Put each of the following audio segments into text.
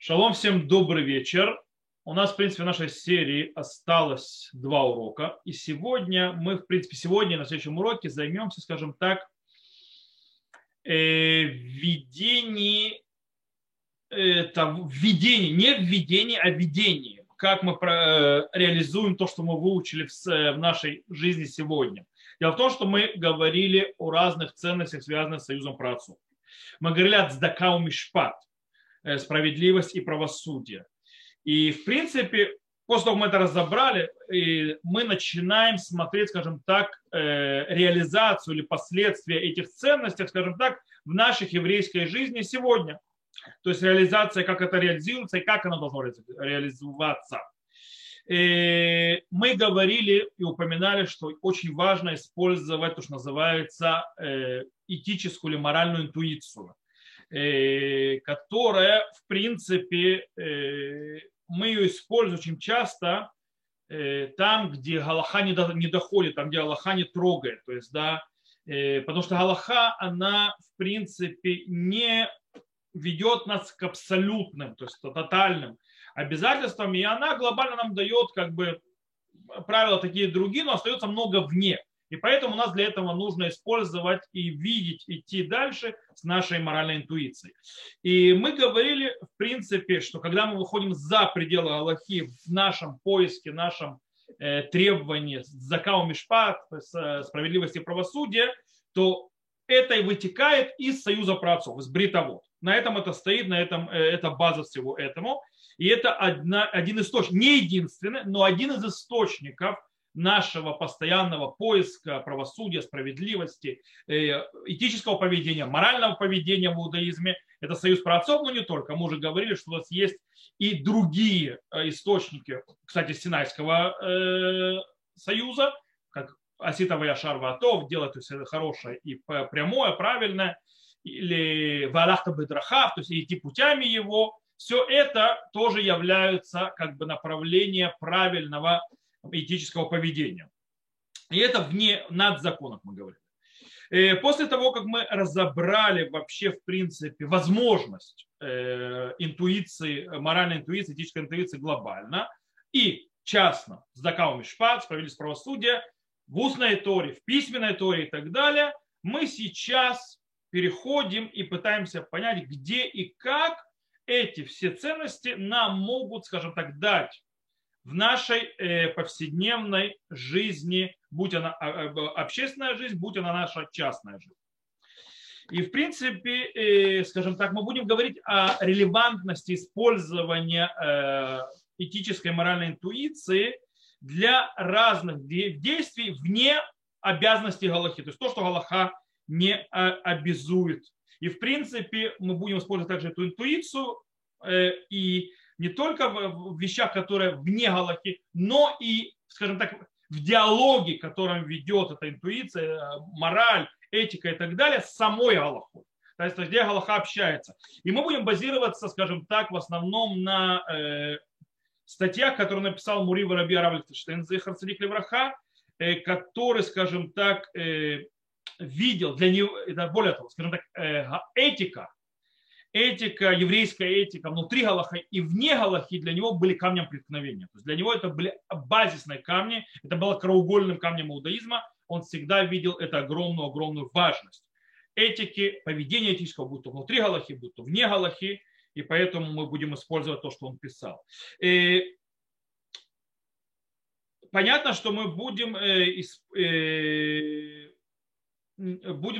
Шалом всем, добрый вечер. У нас, в принципе, в нашей серии осталось 2 урока. И сегодня мы, на следующем уроке займемся, скажем так, видением, как мы реализуем то, что мы выучили в нашей жизни сегодня. Дело в том, что мы говорили о разных ценностях, связанных с союзом праотцов. Мы говорили о цдака у мишпат, справедливость и правосудие. И, в принципе, после того, как мы это разобрали, мы начинаем смотреть, скажем так, реализацию или последствия этих ценностей, скажем так, в нашей еврейской жизни сегодня. То есть реализация, как это реализуется и как оно должно реализоваться. И мы говорили и упоминали, что очень важно использовать то, что называется этическую или моральную интуицию, которая, в принципе, мы ее используем очень часто там, где галаха не доходит, там, где галаха не трогает. То есть, да, потому что галаха, она, в принципе, не ведет нас к абсолютным, то есть тотальным обязательствам, и она глобально нам дает как бы правила такие другие, но остается много вне. И поэтому у нас для этого нужно использовать и видеть, идти дальше с нашей моральной интуицией. И мы говорили, в принципе, что когда мы выходим за пределы галахи в нашем поиске, в нашем требовании закау мишпат, справедливости и правосудия, то это и вытекает из союза праотцов, из бритовод. На этом это стоит, на этом это база всего этому. И это один источник, не единственный, но один из источников нашего постоянного поиска правосудия, справедливости, этического поведения, морального поведения в иудаизме. Это союз праотцов, но не только. Мы уже говорили, что у нас есть и другие источники, кстати, Синайского союза, как Аситова Яшар Ватов, дело, то есть хорошее и прямое, правильное, или Валахта Бедрахав, то есть идти путями его. Все это тоже являются как бы направлением правильного этического поведения. И это вне над законом, мы говорим. После того, как мы разобрали вообще, в принципе, возможность интуиции, моральной интуиции, этической интуиции глобально и частно, цдака умишпат, справедливость правосудия, в устной торе, в письменной торе и так далее, мы сейчас переходим и пытаемся понять, где и как эти все ценности нам могут, скажем так, дать в нашей повседневной жизни, будь она общественная жизнь, будь она наша частная жизнь. И, в принципе, скажем так, мы будем говорить о релевантности использования этической и моральной интуиции для разных действий вне обязанностей галахи, то есть то, что галаха не обязует. И, в принципе, мы будем использовать также эту интуицию и не только в вещах, которые вне галахи, но и, скажем так, в диалоге, которым ведет эта интуиция, мораль, этика и так далее, с самой галахой. То есть где галаха общается. И мы будем базироваться, скажем так, в основном на статьях, которые написал Мури Воробей Аарон Лихтенштейн, зихр цадик левраха, который, скажем так, видел, для него, более того, скажем так, этика, еврейская этика внутри галахи и вне галахи для него были камнем преткновения. То есть для него это были базисные камни, это было краеугольным камнем иудаизма. Он всегда видел это огромную важность этики, поведения этического, будь то внутри галахи, будь то вне галахи. И поэтому мы будем использовать то, что он писал. И понятно, что мы будем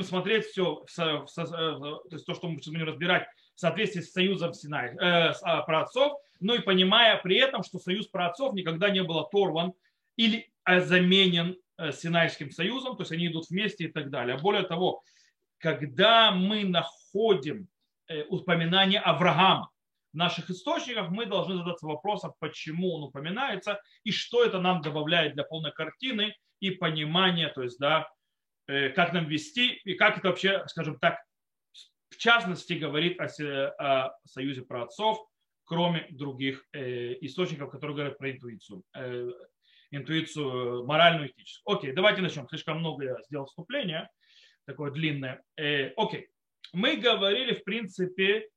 смотреть все, то есть то, что мы будем разбирать в соответствии с союзом Синай, праотцов, но и понимая при этом, что союз праотцов никогда не был оторван или заменен Синайским союзом, то есть они идут вместе и так далее. Более того, когда мы находим упоминание Авраама в наших источниках, мы должны задаться вопросом, почему он упоминается и что это нам добавляет для полной картины и понимания, то есть, да, как нам вести и как это вообще, скажем так, в частности говорит о союзе праотцов, кроме других источников, которые говорят про интуицию моральную и этическую. Окей, давайте начнем. Слишком много я сделал вступление, такое длинное. Окей, мы говорили, в принципе,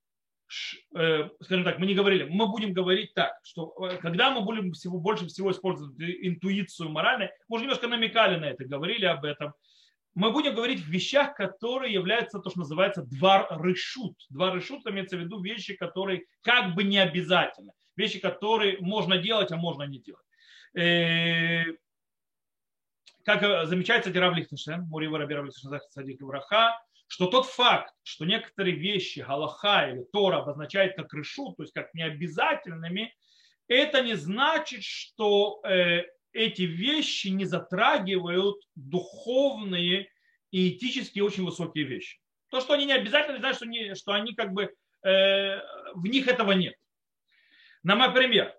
скажем так, мы не говорили, мы будем говорить так, что когда мы будем больше всего использовать интуицию моральную, мы уже немножко намекали на это, говорили об этом, мы будем говорить в вещах, которые являются то, что называется двар-решут. Двар-решут имеется в виду вещи, которые как бы не обязательно, вещи, которые можно делать, а можно не делать. Как замечается Рав Лихтенштейн, что тот факт, что некоторые вещи, галаха или Тора обозначает как решут, то есть как необязательными, это не значит, что эти вещи не затрагивают духовные и этические очень высокие вещи. То, что они не обязательны, значит, что они как бы в них этого нет. Например,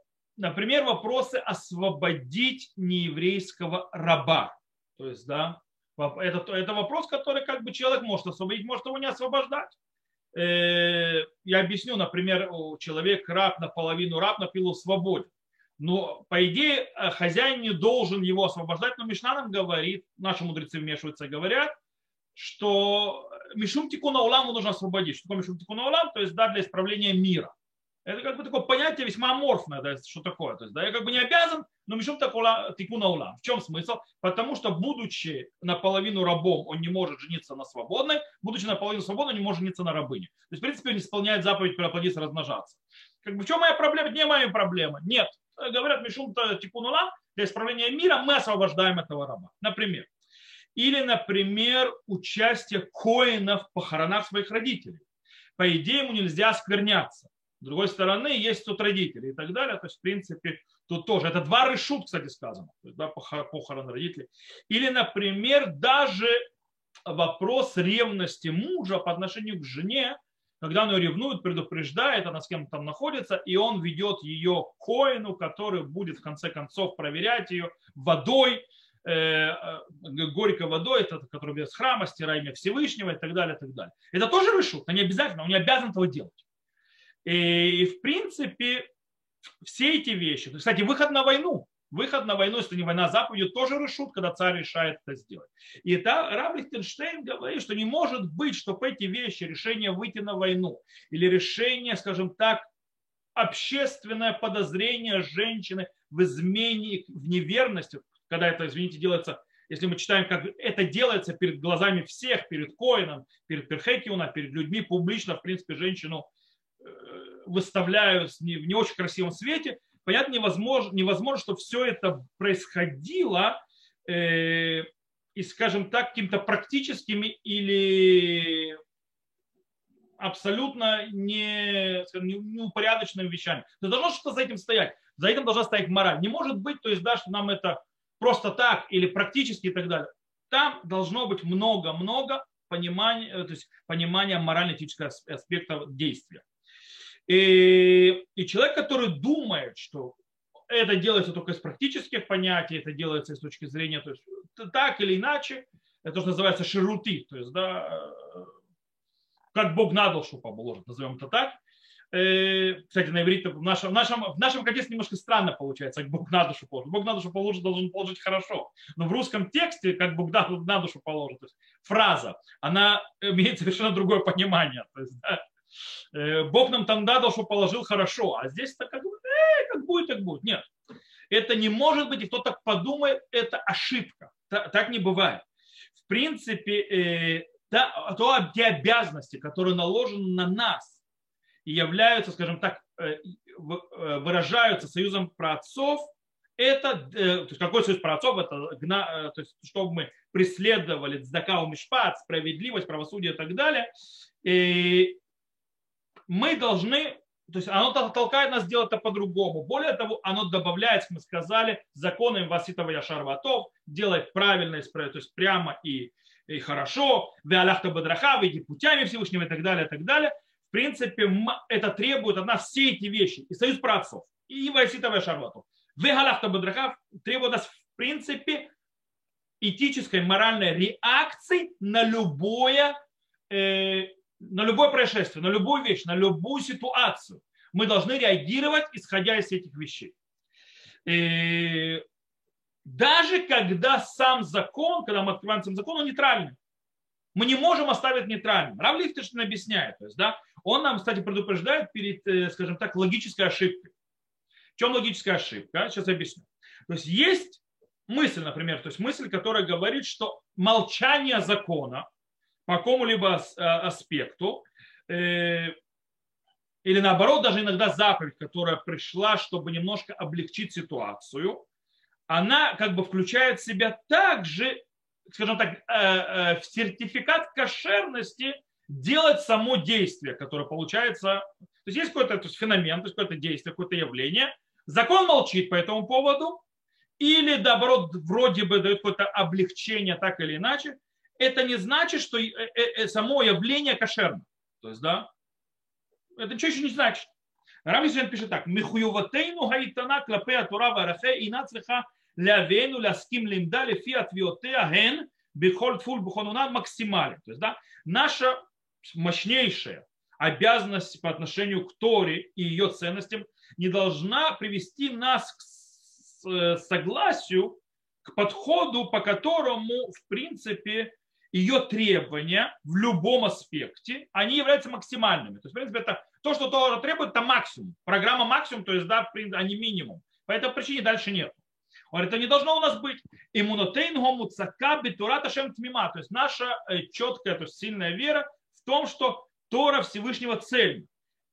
вопросы освободить нееврейского раба. То есть, да, это вопрос, который как бы человек может освободить, может его не освобождать. Я объясню, например, человек раб, наполовину раб, напилу свободен. Но, по идее, хозяин не должен его освобождать, но Мишна нам говорит, наши мудрецы вмешиваются и говорят, что Мишум Тикуна Уламу нужно освободить. Что такое Мишум Тикуна Улам? То есть, да, для исправления мира. Это как бы такое понятие весьма аморфное, да, что такое. То есть, да, я как бы не обязан, но мишум тикуна улам. В чем смысл? Потому что, будучи наполовину рабом, он не может жениться на свободной, будучи наполовину свободной, он не может жениться на рабыне. То есть, в принципе, он исполняет заповедь плодиться, размножаться. Как бы в чем моя проблема? Не моя проблема. Нет. Говорят, мишум тикуна улам, для исправления мира мы освобождаем этого раба. Например. Или, например, участие коэна в похоронах своих родителей. По идее, ему нельзя оскверняться. С другой стороны, есть тут родители и так далее. То есть, в принципе, тут тоже. Это два решут, кстати, сказано. То есть, да, похорон родителей. Или, например, даже вопрос ревности мужа по отношению к жене. Когда она ревнует, предупреждает, она с кем-то там находится, и он ведет ее к коину, который будет, в конце концов, проверять ее водой, горькой водой, это, которая без храма, стирая имя Всевышнего и так далее, и так далее. Это тоже решут. Они обязательно, он не обязан этого делать. И, в принципе, все эти вещи. Кстати, выход на войну, если не война заповедью, тоже решут, когда царь решает это сделать. И Рав Лихтенштейн говорит, что не может быть, чтобы эти вещи, решение выйти на войну или решение, скажем так, общественное подозрение женщины в измене, в неверности, когда это, извините, делается, если мы читаем, как это делается перед глазами всех, перед Коэном, перед Перхекиуна, перед людьми публично, в принципе, женщину выставляю в не очень красивом свете. Понятно, невозможно, что все это происходило и, скажем так, какими-то практическими или абсолютно неупорядоченными вещами. Но должно что-то за этим стоять. За этим должна стоять мораль. Не может быть, то есть, да, что нам это просто так или практически и так далее. Там должно быть много-много понимания морально-этического аспекта действия. И человек, который думает, что это делается только из практических понятий, это делается с точки зрения, то есть так или иначе, это то, что называется шируты, то есть, да, как Бог на душу положит, назовем это так. Кстати, на иврите в нашем контексте немножко странно получается, как Бог на душу положит. Бог на душу положит, должен положить хорошо. Но в русском тексте, как Бог на душу положит, то есть фраза, она имеет совершенно другое понимание. То есть, да, Бог нам там дал, что положил хорошо, а здесь-то как будет, так будет. Нет, это не может быть, и кто так подумает, это ошибка. Так не бывает. В принципе, те обязанности, которые наложены на нас и являются, скажем так, выражаются союзом праотцов, это, то есть какой союз праотцов, это, то есть, чтобы мы преследовали цдака у мишпат, справедливость, правосудие и так далее. Мы должны, то есть оно толкает нас делать это по-другому. Более того, оно добавляет, как мы сказали, законы Васитова Яшарватов, делает правильно, то есть прямо и хорошо, Веаляхта Бадрахава, иди путями Всевышнего и так далее, и так далее. В принципе, это требует от нас все эти вещи, и союз праотцов, и Васитова Яшарватов. Веаляхта Бадрахава требует нас, в принципе, этической, моральной реакции на любое происшествие, на любую вещь, на любую ситуацию. Мы должны реагировать, исходя из этих вещей. И даже когда сам закон, когда мы открываем сам закон, он нейтральный. Мы не можем оставить нейтральным. Рав Лихтенштейн объясняет, то есть, да, Он нам, кстати, предупреждает перед, скажем так, логической ошибкой. В чем логическая ошибка? Сейчас объясню. То есть есть мысль, например, то есть мысль, которая говорит, что молчание закона по какому-либо аспекту или наоборот, даже иногда заповедь, которая пришла, чтобы немножко облегчить ситуацию, она как бы включает в себя также, скажем так, в сертификат кошерности делать само действие, которое получается. То есть есть какой-то феномен, то есть какое-то действие, какое-то явление. Закон молчит по этому поводу. Или, наоборот, вроде бы дает какое-то облегчение так или иначе. Это не значит, что само явление кошерно. То есть, да, это ничего еще не значит. Рав Лихтенштейн пишет так. «Михуюватейну гаитана клапе атура варахе и нацлиха лявейну ляским лимдали фиат виотеа ген бихоль тфуль бухонуна максимален». То есть, да, наша мощнейшая обязанность по отношению к Торе и ее ценностям не должна привести нас к согласию, к подходу, по которому, в принципе, ее требования в любом аспекте, они являются максимальными. То есть, в принципе, это то, что Тора требует, это максимум. Программа максимум, то есть, да, а не минимум. По этой причине дальше нет. Он говорит, это не должно у нас быть. То есть, наша четкая, то есть, сильная вера в том, что Тора Всевышнего цель.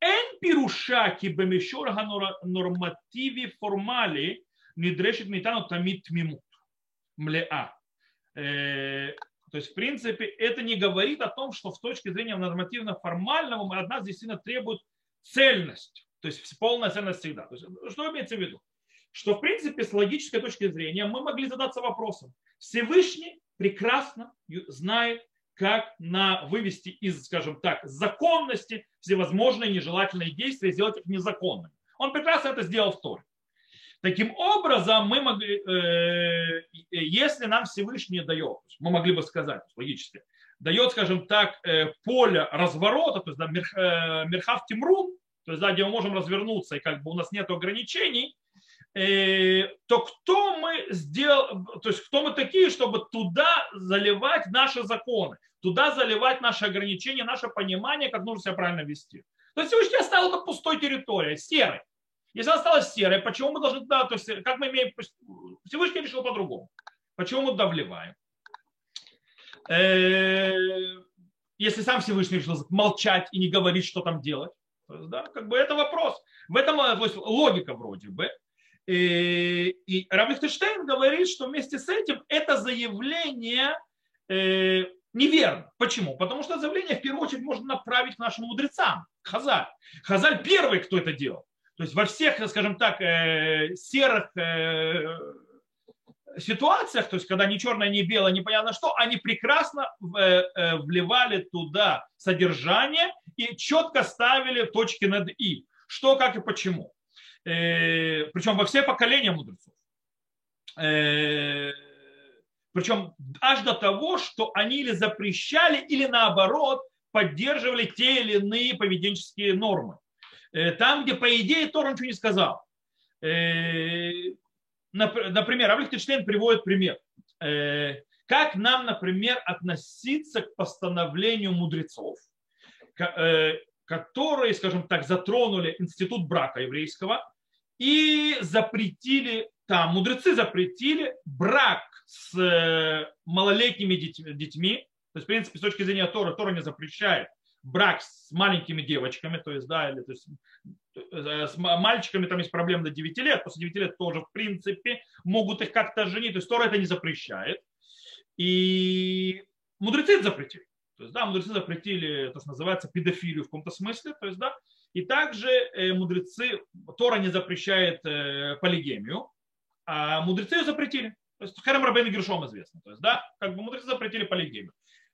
Эн пирушаки бемешорга нормативи формали не дрешит метану тамит мимут млеа. То есть, в принципе, это не говорит о том, что с точки зрения нормативно-формального мы от нас действительно требует цельность. То есть, полная цельность всегда. То есть, что имеется в виду? Что, в принципе, с логической точки зрения мы могли задаться вопросом. Всевышний прекрасно знает, как вывести из, скажем так, законности всевозможные нежелательные действия и сделать их незаконными. Он прекрасно это сделал в Торе. Таким образом, мы могли, если нам Всевышний дает, мы могли бы сказать, логически, дает, скажем так, поле разворота, то есть да, мерхав тимрун, то есть да, где мы можем развернуться и как бы у нас нет ограничений, то кто мы сделал, то есть кто мы такие, чтобы туда заливать наши законы, туда заливать наши ограничения, наше понимание, как нужно себя правильно вести. То есть Всевышний оставил это пустой территорией, серой. Если она стала серой, почему мы должны туда, то есть как мы имеем, Всевышний решил по-другому. Почему мы туда вливаем? Если сам Всевышний решил молчать и не говорить, что там делать, то есть, да, как бы это вопрос. В этом то есть, логика вроде бы. И Рав Лихтенштейн говорит, что вместе с этим это заявление неверно. Почему? Потому что это заявление в первую очередь можно направить к нашим мудрецам, к Хазаль. Хазаль первый, кто это делал. То есть во всех, скажем так, серых ситуациях, то есть когда ни черное, ни белое, непонятно что, они прекрасно вливали туда содержание и четко ставили точки над «и». Что, как и почему. Причем во все поколения мудрецов. Причем аж до того, что они или запрещали, или наоборот поддерживали те или иные поведенческие нормы. Там, где, по идее, Тора ничего не сказал. Например, Рав Лихтенштейн приводит пример. Как нам, например, относиться к постановлению мудрецов, которые, скажем так, затронули институт брака еврейского и запретили, там мудрецы запретили брак с малолетними детьми. То есть, в принципе, с точки зрения Торы, Тора не запрещает брак с маленькими девочками, то есть, да, или то есть, с мальчиками там есть проблемы до 9 лет, после 9 лет тоже, в принципе, могут их как-то женить, то есть Тора это не запрещает. И мудрецы это запретили. То есть, да, мудрецы запретили то, что называется, педофилию в каком-то смысле, то есть, да, и также мудрецы, Тора не запрещает полигемию, а мудрецы ее запретили. То есть, Херем Рабейну Гершом известно, то есть, да, как бы мудрецы запретили полигемию.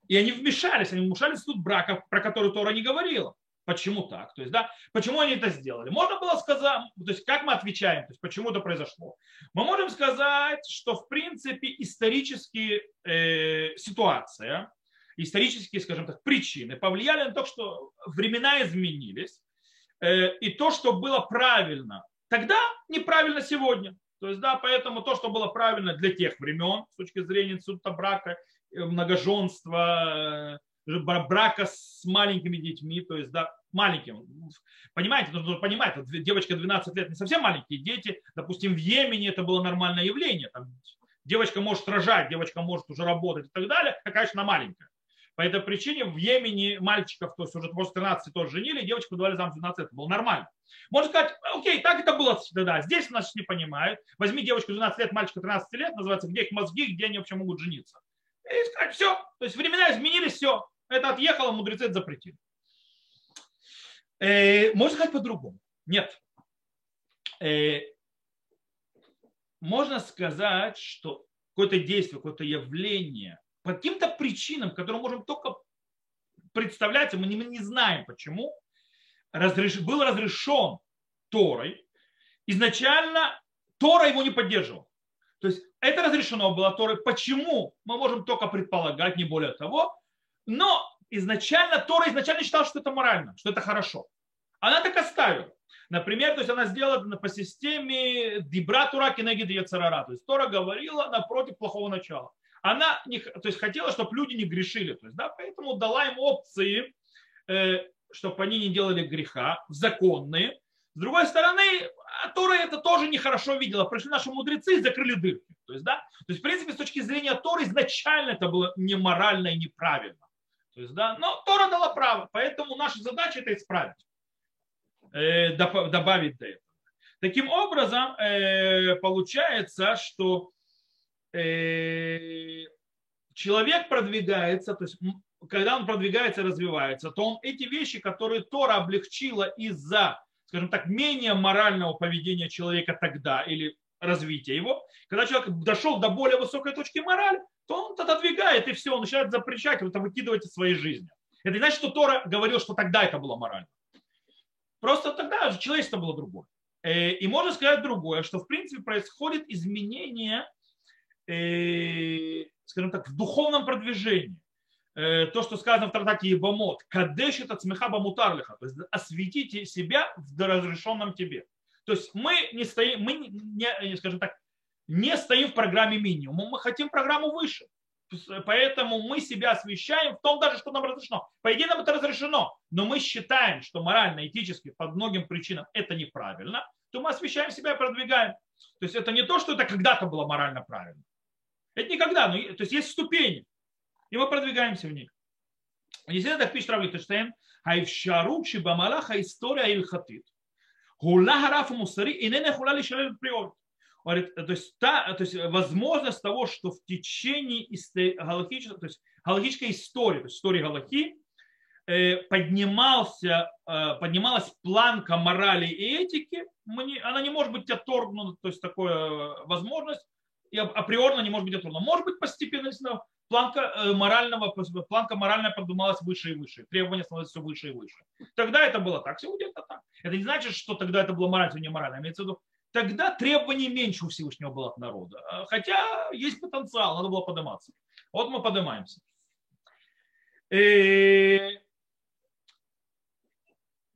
И они вмешались в тут брака, про который Тора не говорила. Почему так? То есть, да, почему они это сделали? Можно было сказать, то есть, как мы отвечаем, то есть, почему это произошло? Мы можем сказать, что, в принципе, исторические ситуация, исторические, скажем так, причины повлияли на то, что времена изменились, и то, что было правильно тогда, неправильно сегодня. То есть, да, поэтому то, что было правильно для тех времен, с точки зрения института брака, многоженства, брака с маленькими детьми, то есть да, маленьким. Понимаете, нужно понимать, девочка 12 лет, не совсем маленькие дети. Допустим, в Йемене это было нормальное явление. Там девочка может рожать, девочка может уже работать и так далее, а, конечно, она маленькая. По этой причине в Йемене мальчиков, то есть уже после 13 тоже женили, девочку давали замуж в 12 лет, это было нормально. Можно сказать, окей, так это было тогда, здесь нас не понимают. Возьми девочку 12 лет, мальчика 13 лет, называется, где их мозги, где они вообще могут жениться. И сказать, все, то есть времена изменились, все, это отъехало, мудрецы это запретили. Можно сказать по-другому? Нет. Можно сказать, что какое-то действие, какое-то явление по каким-то причинам, которые можем только представлять, мы не знаем почему, был разрешен Торой. Изначально Тора его не поддерживала. То есть это разрешено было Торой. Почему? Мы можем только предполагать, не более того. Но изначально Тора считала, что это морально, что это хорошо. Она так оставила. Например, то есть она сделала по системе дибра Тора кенегед яцерара. То есть Тора говорила напротив плохого начала. Она не, то есть хотела, чтобы люди не грешили. То есть, да, поэтому дала им опции, чтобы они не делали греха, законные. С другой стороны, Тора это тоже нехорошо видела. Пришли наши мудрецы и закрыли дырки. То есть, да, то есть, в принципе, с точки зрения Торы изначально это было неморально и неправильно. То есть, да, но Тора дала право, поэтому наша задача это исправить, добавить до этого. Таким образом, получается, что человек продвигается, то есть когда он продвигается, развивается, то он эти вещи, которые Тора облегчила из-за, скажем так, менее морального поведения человека тогда или развития его, когда человек дошел до более высокой точки морали, то он это отодвигает и все, он начинает запрещать, это выкидывать из своей жизни. Это не значит, что Тора говорил, что тогда это было морально. Просто тогда человечество было другое. И можно сказать другое, что в принципе происходит изменение, скажем так, в духовном продвижении. То, что сказано в трактате Ибамот, кадеш это цмеха бамутарлиха, то есть осветите себя в разрешенном тебе. То есть мы не стоим, скажем так, не стоим в программе минимум, мы хотим программу выше. Поэтому мы себя освещаем в том даже, что нам разрешено. По идее нам это разрешено, но мы считаем, что морально, этически, по многим причинам это неправильно, то мы освещаем себя и продвигаем. То есть это не то, что это когда-то было морально правильно. Это никогда, но то есть есть ступени, и мы продвигаемся в них. Действительно, так пишет Рав Лихтенштейн, «Айвшаручи бамалаха история ильхатит, гула хараф мусари и не нехула лишалил приор». То есть возможность того, что в течение галактической, то есть галактической истории, то есть истории галактики, поднималась планка морали и этики, она не может быть отторгнута, то есть такая возможность, и априорно не может быть отторгнута. Может быть постепенно, планка моральная поднималась выше и выше, требования становились все выше и выше. Тогда это было так, сегодня это так. Это не значит, что тогда это было морально, сегодня морально. Имеется в виду, тогда требований меньше у Всевышнего было от народа. Хотя есть потенциал, надо было подниматься. Вот мы поднимаемся.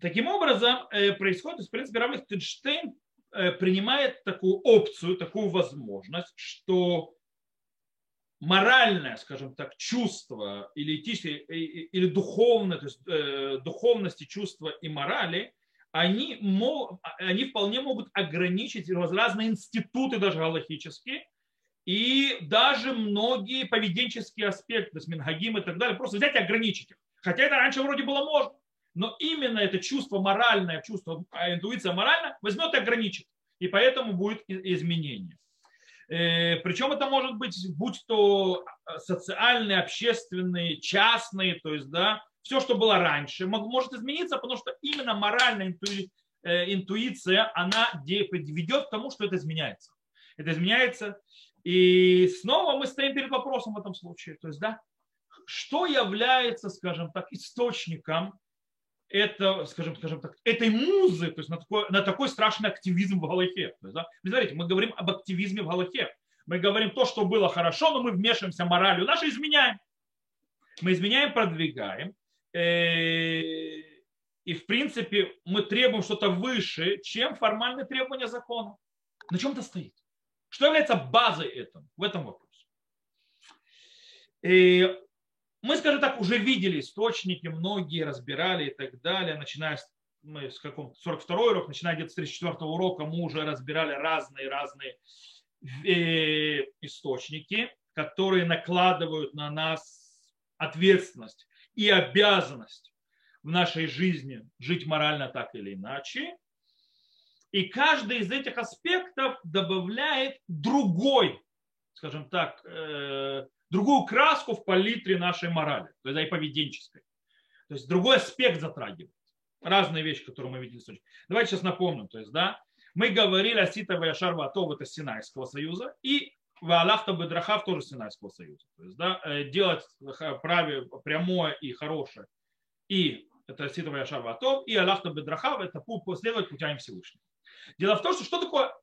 Таким образом, происходит, в принципе, Рав Лихтенштейн принимает такую опцию, такую возможность, что моральное, скажем так, чувство или духовное, то есть духовности, чувства и морали, они вполне могут ограничить разные институты, даже галахические, и даже многие поведенческие аспекты, то есть минхагим и так далее, просто взять и ограничить их. Хотя это раньше вроде было можно. Но именно это чувство моральное, интуиция моральная возьмет и ограничит. И поэтому будет изменение. Причем это может быть, будь то социальные, общественные, частные, то есть да, все, что было раньше, может измениться, потому что именно моральная интуиция, она ведет к тому, что это изменяется. Это изменяется. И снова мы стоим перед вопросом в этом случае. То есть, да, что является, скажем так, источником это, скажем так, этой музы, то есть на такой страшный активизм в галахе. Да? Смотрите, мы говорим об активизме в галахе. Мы говорим то, что было хорошо, но мы вмешиваемся моралью. Наши изменяем. Мы изменяем, продвигаем. И, в принципе, мы требуем что-то выше, чем формальные требования закона. На чем это стоит? Что является базой в этом вопросе? Мы, скажем так, уже видели источники, многие разбирали и так далее, начиная с, мы с какого-то 42-й урок, начиная где-то с 34-го урока, мы уже разбирали разные источники, которые накладывают на нас ответственность и обязанность в нашей жизни жить морально так или иначе. И каждый из этих аспектов добавляет другой, скажем так, другую краску в палитре нашей морали, то есть и поведенческой. То есть другой аспект затрагивает. Разные вещи, которые мы видели. Давайте сейчас напомним. То есть, да, мы говорили о Ситове и Шарватове, это Синайского союза, и Ваалафта Бедрахав тоже Синайского союза. То есть, да, делать прямое и хорошее. И это Ситове и Шарватов, и Алафта Бедрахав, это следовать путям Всевышнего. Дело в том, что такое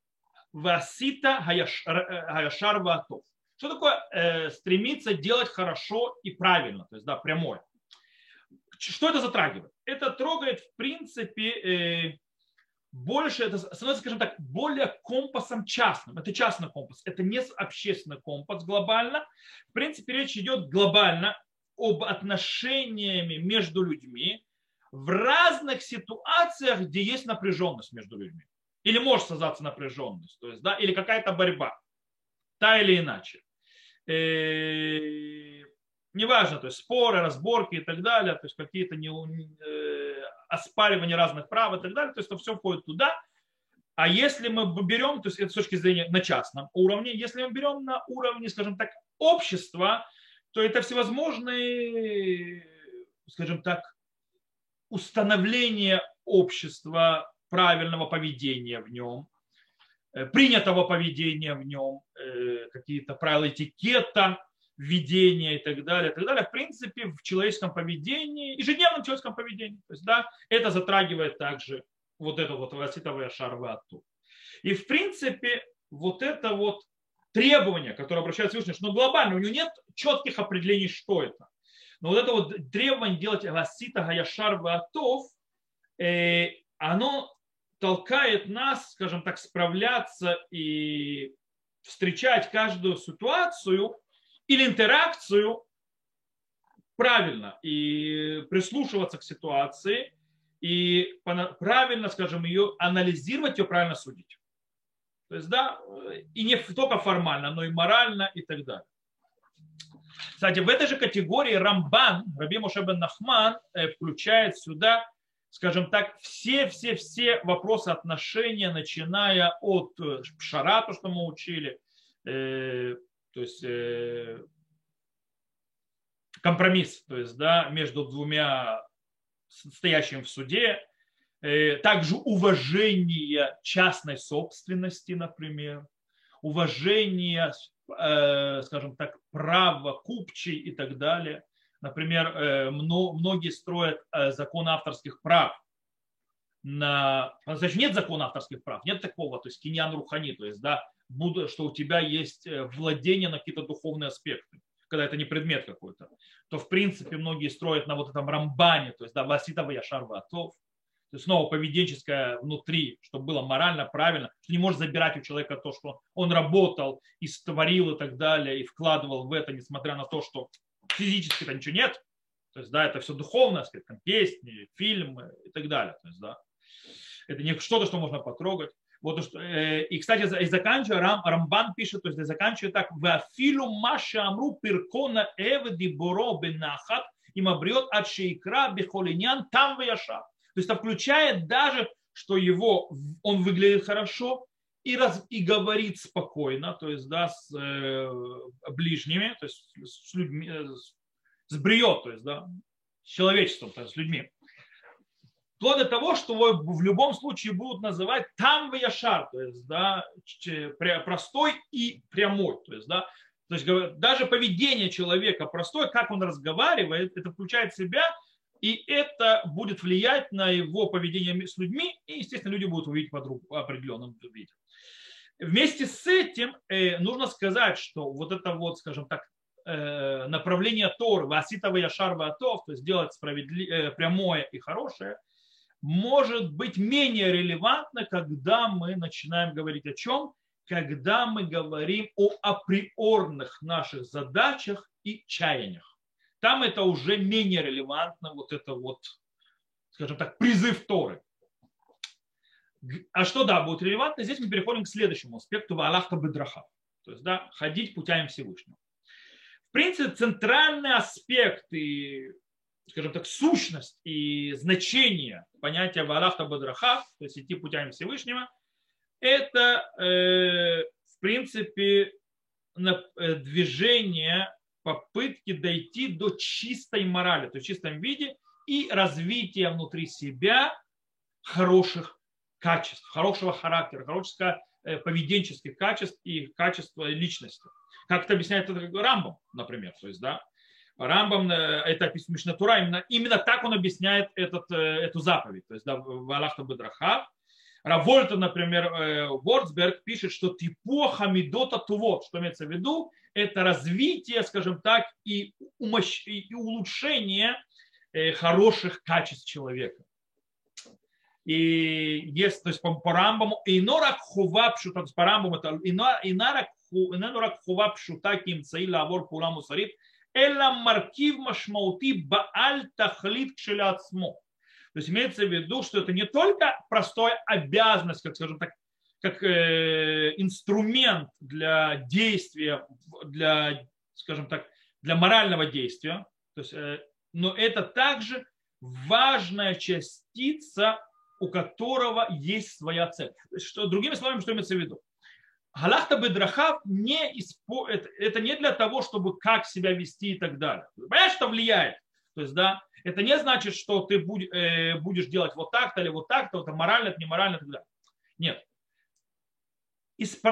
Васита Хаяшар Ваатов? Что такое стремиться делать хорошо и правильно, то есть да, прямое? Что это затрагивает? Это трогает, в принципе, больше, это становится, скажем так, более компасом частным. Это частный компас, это не общественный компас глобально. В принципе, речь идет глобально об отношениях между людьми в разных ситуациях, где есть напряженность между людьми. Или может создаться напряженность, то есть, да, или какая-то борьба, та или иначе. Неважно, то есть споры, разборки и так далее, то есть какие-то оспаривания разных прав и так далее, то есть это все входит туда. А если мы берем, то есть это с точки зрения на частном уровне, если мы берем на уровне, скажем так, общества, то это всевозможные, скажем так, установление общества, правильного поведения в нем, принятого поведения в нем, какие-то правила этикета, ведения и так далее, В принципе, в человеческом поведении, ежедневном человеческом поведении. То есть, да, это затрагивает также вот это вот васитовое шарвату. И, в принципе, вот это вот требование, которое обращает Всевышний, но глобально, у него нет четких определений, что это. Но вот это вот требование делать васита гаяшар ваатов, оно толкает нас, скажем так, справляться и встречать каждую ситуацию или интеракцию правильно и прислушиваться к ситуации и правильно, скажем, ее анализировать, ее правильно судить. То есть, да, и не только формально, но и морально и так далее. Кстати, в этой же категории Рамбан, Раби Моше бен Нахман, включает сюда, скажем так, все вопросы отношения, начиная от пшара, то, что мы учили, то есть компромисс, то есть, да, между двумя стоящими в суде, также уважение частной собственности, например, уважение, скажем так, права купчей и так далее. Например, многие строят закон авторских прав. Значит, нет закона авторских прав, нет такого, то есть киньян рухани, то есть, да, что у тебя есть владение на какие-то духовные аспекты, когда это не предмет какой-то, то в принципе многие строят на вот этом рамбане, то есть да, васитова яшар ваатов, то есть снова поведенческое внутри, что было морально правильно, что не можешь забирать у человека то, что он работал и створил и так далее, и вкладывал в это, несмотря на то, что физически-то ничего нет, то есть, да, это все духовное, сказать, там, песни, фильмы и так далее, то есть, да, это не что-то, что можно потрогать. Вот, и, кстати, и заканчивая, Рамбан пишет, то есть, заканчивая так, «Вафилю маша амру пиркона эвди буро бенахат им обрет от шейкра бихолинян там ваяша». То есть, это включает даже, что он выглядит хорошо, и говорит спокойно, то есть, да, с ближними, то есть с людьми, с бриот, то есть, да, с человечеством, то есть с людьми. Вплоть до того, что его в любом случае будут называть там ваяшар, то есть, да, простой и прямой, то есть, да, то есть даже поведение человека простое, как он разговаривает, это включает в себя, и это будет влиять на его поведение с людьми, и, естественно, люди будут увидеть по определенным виде. Вместе с этим нужно сказать, что вот это вот, скажем так, направление Торы, васитова яшар ваатов, то есть делать прямое и хорошее, может быть менее релевантно, когда мы начинаем говорить о чем? Когда мы говорим о априорных наших задачах и чаяниях. Там это уже менее релевантно, вот это вот, скажем так, призыв Торы. А что, да, будет релевантно? Здесь мы переходим к следующему аспекту, ваалахта бедраха, то есть, да, ходить путями Всевышнего. В принципе, центральный аспект и, скажем так, сущность и значение понятия ваалахта бедраха, то есть идти путями Всевышнего, это, в принципе, движение, попытки дойти до чистой морали, то есть в чистом виде, и развития внутри себя хороших качеств, хорошего характера, хорошего поведенческих качеств и качества личности. Как это объясняет Рамбам, например. То есть, да, Рамбам, это Мишна Тора, именно так он объясняет эту заповедь. То есть, да, ваалахта бедраха. Равольта, например, Ворцберг пишет, что типо хамидота тувот, что имеется в виду, это развитие, скажем так, и улучшение хороших качеств человека. И есть, то есть по Рамбаму, инорак хувапшута, по Рамбаму это инорак хувапшута ким цаила авор кураму сарит, элла маркив машмаути бааль тахлит кшеля отсмо. То есть имеется в виду, что это не только простая обязанность, как, скажем так, как инструмент для действия, для, скажем так, для морального действия, то есть, но это также важная частица, у которого есть своя цель. Что, другими словами, что имеется в виду? Галахта бедрахав не это не для того, чтобы как себя вести и так далее. Понимаешь, что влияет? То есть, да, это не значит, что ты будешь делать вот так-то или вот так-то, это морально, это не морально и так далее. Нет.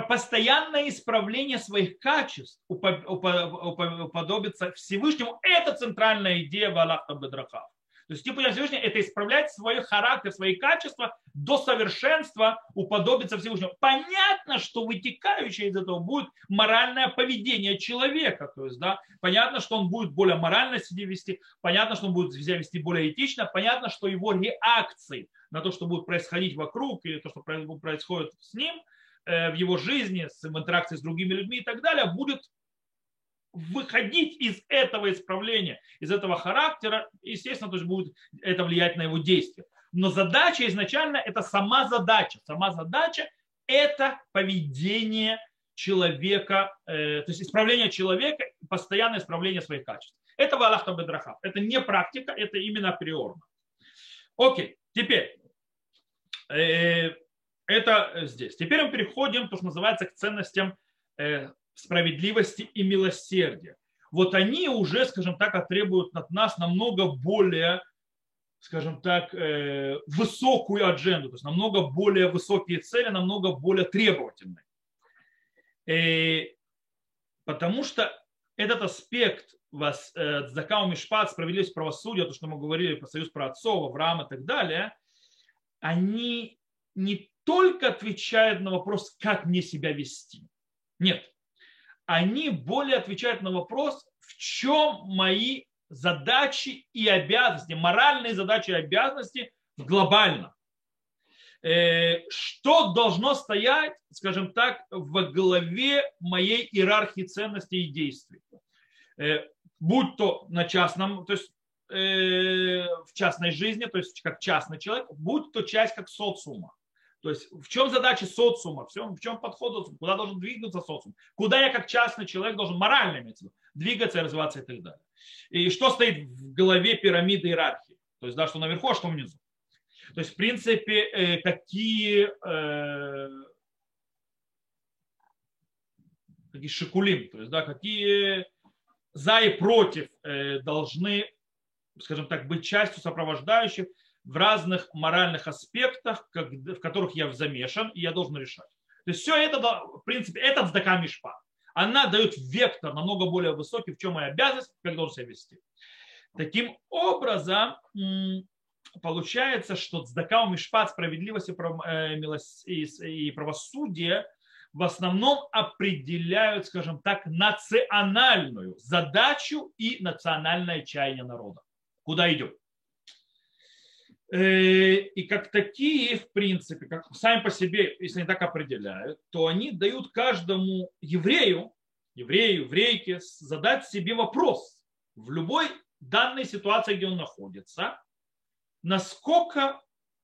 Постоянное исправление своих качеств уподобится Всевышнему. Это центральная идея ваалахта бедраха. То есть, типа, Всевышнего – это исправлять свой характер, свои качества до совершенства, уподобиться Всевышнему. Понятно, что вытекающее из этого будет моральное поведение человека. То есть, да, понятно, что он будет более морально себя вести, понятно, что он будет себя вести более этично, понятно, что его реакции на то, что будет происходить вокруг, или то, что происходит с ним, в его жизни, в интеракции с другими людьми и так далее, будет выходить из этого исправления, из этого характера, естественно, то есть будет это влиять на его действия. Но задача изначально – это сама задача. Сама задача – это поведение человека, то есть исправление человека, постоянное исправление своих качеств. Это ваалахта бедраха. Это не практика, это именно априорно. Окей, теперь это здесь. Теперь мы переходим, то, что называется, к ценностям справедливости и милосердия. Вот они уже, скажем так, требуют от нас намного более, скажем так, высокую адженду, то есть намного более высокие цели, намного более требовательные. Потому что этот аспект цдака умишпат, справедливость правосудия, то, что мы говорили про союз праотцов, Авраама и так далее, они не только отвечают на вопрос, как мне себя вести. Нет. Они более отвечают на вопрос, в чем мои задачи и обязанности, моральные задачи и обязанности глобально. Что должно стоять, скажем так, во главе моей иерархии ценностей и действий. Будь то на частном, то есть в частной жизни, то есть как частный человек, будь то часть как социума. То есть в чем задача социума, в чем подход социума, куда должен двигаться социум, куда я как частный человек должен морально иметь двигаться, развиваться и так далее. И что стоит в голове пирамиды иерархии, то есть да, что наверху, а что внизу. То есть в принципе какие шикулим, то есть да, какие за и против должны, скажем так, быть частью сопровождающих в разных моральных аспектах, в которых я замешан, и я должен решать. То есть все это, в принципе, это цдака мишпат. Она дает вектор намного более высокий, в чем моя обязанность, как должен себя вести. Таким образом, получается, что цдака мишпат, справедливость и правосудие в основном определяют, скажем так, национальную задачу и национальное чаяние народа. Куда идет? И как такие, в принципе, как сами по себе, если они так определяют, то они дают каждому еврею, еврейке, задать себе вопрос, в любой данной ситуации, где он находится, насколько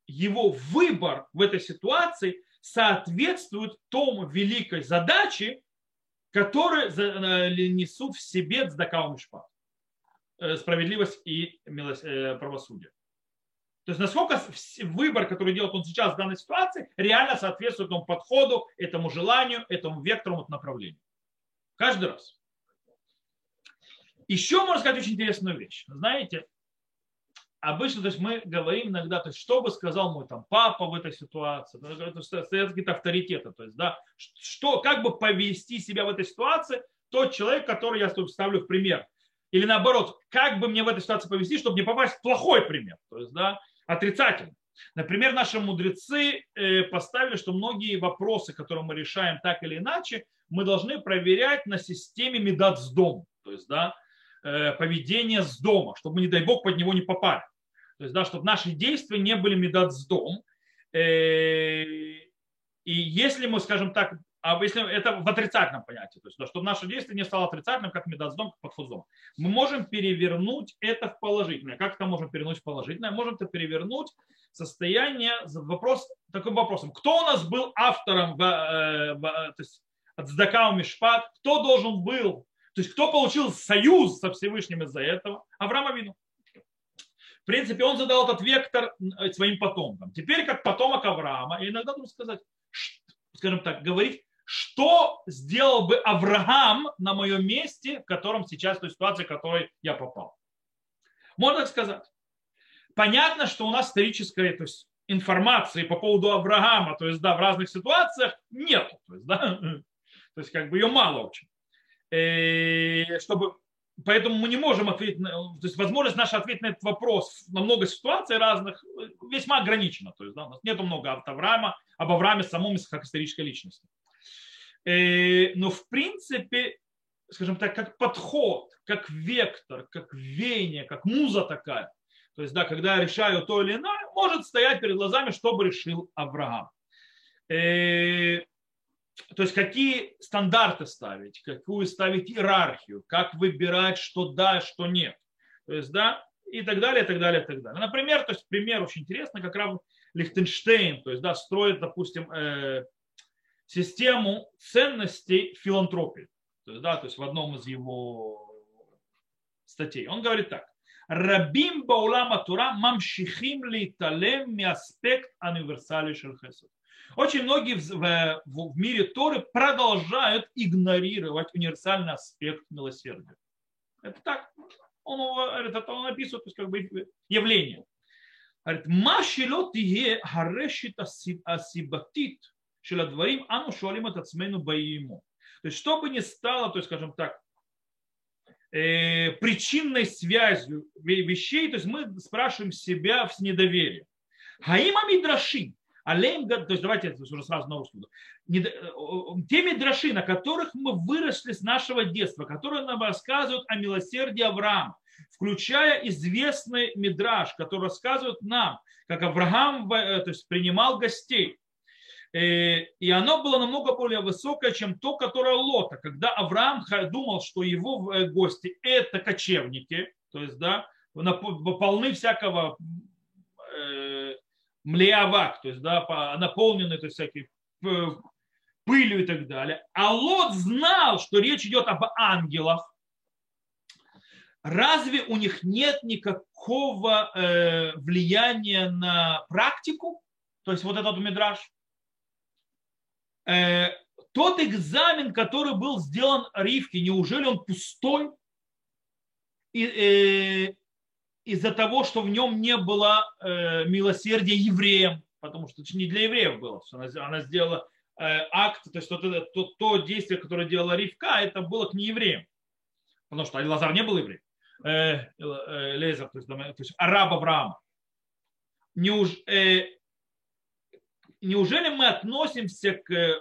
его выбор в этой ситуации соответствует тому великой задаче, которую несут в себе цдака умишпат, справедливость и правосудие. То есть насколько выбор, который делает он сейчас в данной ситуации, реально соответствует этому подходу, этому желанию, этому вектору, этому направлению. Каждый раз. Еще можно сказать очень интересную вещь. Знаете, обычно, то есть мы говорим иногда, то есть, что бы сказал мой там, папа в этой ситуации, стоят какие-то авторитеты, то есть, да, что, как бы повести себя в этой ситуации тот человек, который я ставлю в пример. Или наоборот, как бы мне в этой ситуации повести, чтобы не попасть в плохой пример, то есть, да, отрицательный. Например, наши мудрецы поставили, что многие вопросы, которые мы решаем так или иначе, мы должны проверять на системе медат Сдома, то есть, да, поведение Сдома, чтобы мы, не дай бог, под него не попали. То есть, да, чтобы наши действия не были медат Сдом. И если мы, скажем так, а если это в отрицательном понятии, то есть, да, чтобы наше действие не стало отрицательным, как медат Сдом, как подход Сдома, мы можем перевернуть это в положительное. Как это можем перевернуть в положительное? Можем это перевернуть в состояние, вопрос, таким вопросом, кто у нас был автором, то есть, от цдака умишпат, кто должен был, то есть кто получил союз со Всевышним из-за этого? Авраам Авину. В принципе, он задал этот вектор своим потомкам. Теперь, как потомок Авраама, я иногда буду сказать, скажем так, говорить, что сделал бы Авраам на моем месте, в котором сейчас, в той ситуации, в которой я попал. Можно так сказать. Понятно, что у нас историческая, то есть, информации по поводу Авраама, то есть, да, в разных ситуациях нет. То есть, да, то есть, как бы ее мало очень. Чтобы, поэтому мы не можем ответить, то есть возможность наша ответить на этот вопрос на много ситуаций разных весьма ограничена. То есть, да, у нас нету много от Авраама, об Аврааме самом как исторической личности. Но в принципе, скажем так, как подход, как вектор, как веяние, как муза такая, то есть, да, когда я решаю то или иное, может стоять перед глазами, что бы решил Авраам. То есть какие стандарты ставить, какую ставить иерархию, как выбирать, что да, что нет. То есть, да, и так далее, и так далее, и так далее. Например, то есть пример очень интересный, как Аарон Лихтенштейн, то есть, да, строит, допустим, систему ценностей филантропии. То есть, да, то есть в одном из его статей. Он говорит так. Рабим баулама тура мамшихим лейталем ми аспект универсали шельхесу. Очень многие в мире Торы продолжают игнорировать универсальный аспект милосердия. Это так. Он описывает, то есть, как бы, явление. Говорит, то есть, что бы ни стало, то есть, скажем так, причинной связью вещей, то есть мы спрашиваем себя с недоверием. Хаима мидрашим. То есть давайте уже сразу на услугу. Те мидраши, на которых мы выросли с нашего детства, которые нам рассказывают о милосердии Авраама, включая известный мидраш, который рассказывает нам, как Авраам, то есть, принимал гостей. И оно было намного более высокое, чем то, которое Лота. Когда Авраам думал, что его гости это кочевники, то есть, да, полны всякого млеавак, то есть, да, наполненный, то есть, всякой пылью и так далее. А Лот знал, что речь идет об ангелах. Разве у них нет никакого влияния на практику? То есть вот этот мидраш. Тот экзамен, который был сделан Ривке, неужели он пустой? Из-за того, что в нем не было милосердия евреям, потому что не для евреев было. Она сделала акт, то есть то действие, которое делала Ривка, это было к неевреям. Потому что Элазар не был евреем. Элазар, то есть араб Авраама. Неужели мы относимся к,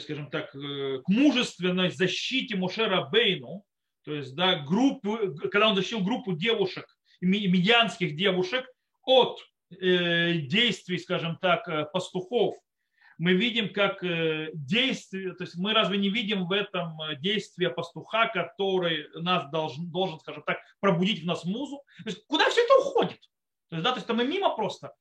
скажем так, к мужественной защите Моше Рабейну, то есть, да, группы, когда он защитил группу девушек, медианских девушек от действий, скажем так, пастухов мы видим, как действие, то есть мы разве не видим в этом действие пастуха, который нас должен, скажем так, пробудить в нас музу? То есть куда все это уходит? То есть, да, то есть мы мимо просто.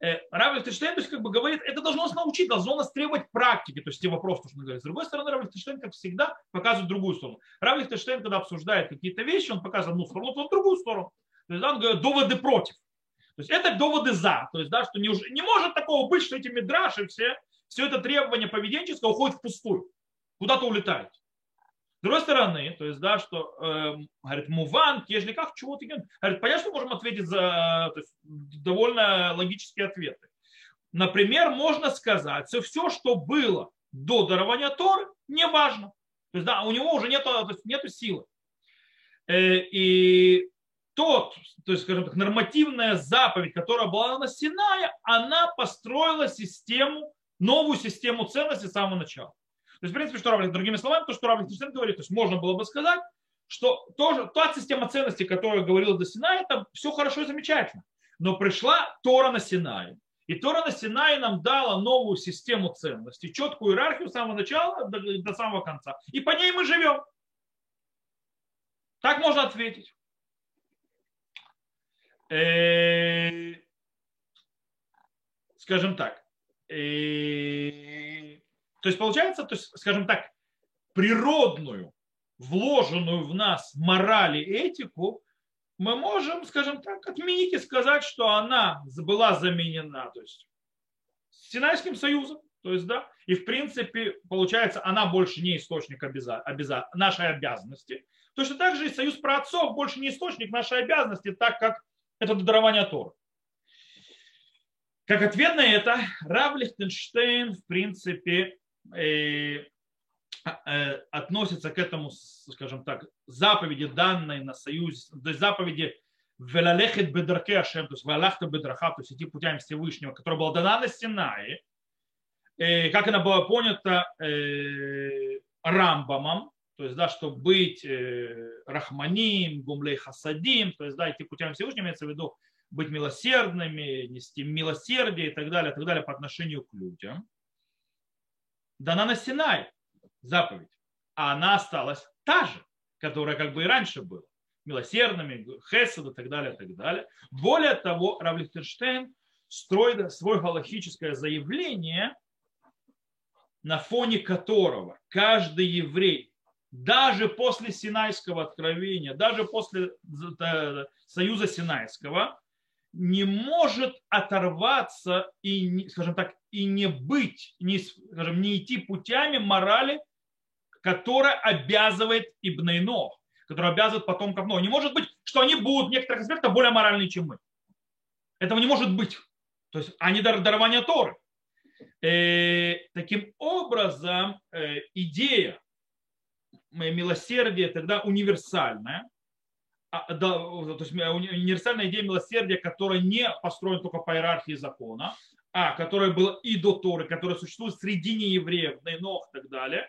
Рав Лихтенштейн, то есть, как бы говорит, это должно нас научить, должно нас требовать практики, то есть те вопросы, что он говорит. С другой стороны, Рав Лихтенштейн, как всегда, показывает другую сторону. Рав Лихтенштейн, когда обсуждает какие-то вещи, он показывает одну сторону, а другую сторону. То есть, да, он говорит, доводы против. То есть это доводы за. То есть, да, что не может такого быть, что эти мидраши все это требование поведенческое уходит впустую, куда-то улетает. С другой стороны, то есть, да, что говорит, муван, ежели как, чего ты говоришь? Говорит, понятно, что можем ответить за то есть, довольно логические ответы. Например, можно сказать, что все, что было до дарования Торы, не важно. То есть, да, у него уже нету силы. И то есть, скажем так, нормативная заповедь, которая была на Синае, она построила систему, новую систему ценностей с самого начала. То есть, в принципе, что Равлик, другими словами, то, что Равлик говорит, то есть можно было бы сказать, что тоже та система ценностей, которая говорила до Синая, там все хорошо и замечательно. Но пришла Тора на Синае. И Тора на Синае нам дала новую систему ценностей, четкую иерархию с самого начала до самого конца. И по ней мы живем. Так можно ответить. Скажем так, то есть получается, то есть, скажем так, природную, вложенную в нас мораль и этику мы можем, скажем так, отменить и сказать, что она была заменена, то есть Синайским союзом, то есть, да, и в принципе, получается, она больше не источник нашей обязанности. Точно так же и союз праотцов больше не источник нашей обязанности, так как это дарование Торы. Как ответ на это, Рав Лихтенштейн, в принципе, относится к этому, скажем так, заповеди данной на союз, то есть заповеди «Велалехет бедарке Ашем», то есть «Велалахта бедарха», то есть идти путями Всевышнего, которая была дана на Синае, как она была понята Рамбамом, то есть, да, что быть рахманим, гумлей хасадим, то есть, да, идти путями Всевышнего, имеется в виду быть милосердными, нести милосердие и так далее по отношению к людям. Дана на Синай заповедь, а она осталась та же, которая как бы и раньше была, милосердными, хесед и так далее, и так далее. Более того, Рав Лихтенштейн строит свое галахическое заявление, на фоне которого каждый еврей даже после Синайского откровения, даже после союза Синайского, не может оторваться и, скажем так, и не быть, не, скажем, не идти путями морали, которая обязывает Ибн Нох, которая обязывает потомков Ноа. Не может быть, что они будут в некоторых аспектах более моральные, чем мы. Этого не может быть. То есть они дарование Торы. Таким образом, идея милосердие тогда универсальное, то есть универсальная идея милосердия, которая не построена только по иерархии закона, а которая была и до Торы, которая существует среди неевреев, Нох и так далее,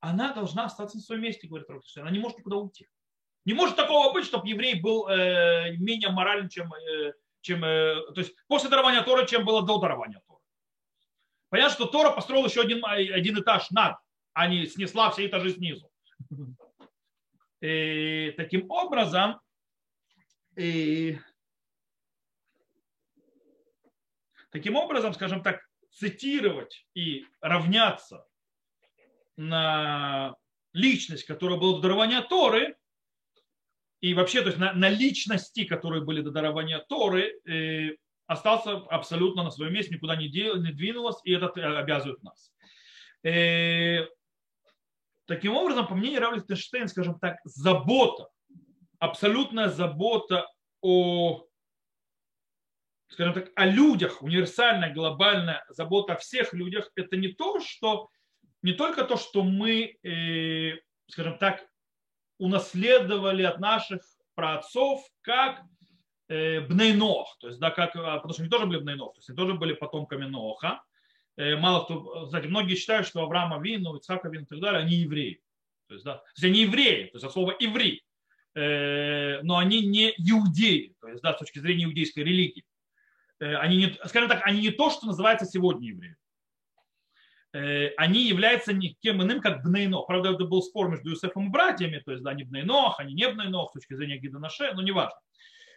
она должна остаться на своем месте, говорит Рав Лихтенштейн, она не может никуда уйти. Не может такого быть, чтобы еврей был менее морален, чем то есть после дарования Торы, чем было до дарования Торы. Понятно, что Тора построил еще один этаж над, а не снесла все этажи снизу. И таким образом, скажем так, цитировать и равняться на личность, которая была до дарования Торы, и вообще, то есть на личности, которые были до дарования Торы, остался абсолютно на своем месте, никуда не двинулась, и это обязывает нас. Таким образом, по мнению Рав Лихтенштейна, скажем так, забота, абсолютная забота о, скажем так, о людях, универсальная, глобальная забота о всех людях, это не только то, что мы, скажем так, унаследовали от наших праотцов как Бней Ноах, то есть, да, как, потому что они тоже были Бней Ноах, то есть они тоже были потомками Ноаха. Мало кто, знаете, многие считают, что Авраам Авину, Ицхак Авину и так далее, они евреи. То есть, да, то есть они евреи, то есть от слова еврей, но они не иудеи, то есть, да, с точки зрения иудейской религии. Они не, скажем так, они не то, что называется сегодня евреи. они являются никем иным, как бнейнох. Правда, это был спор между Юсефом и братьями, то есть да, они бнейнох, они не бнейнох, с точки зрения гидонаше, но неважно.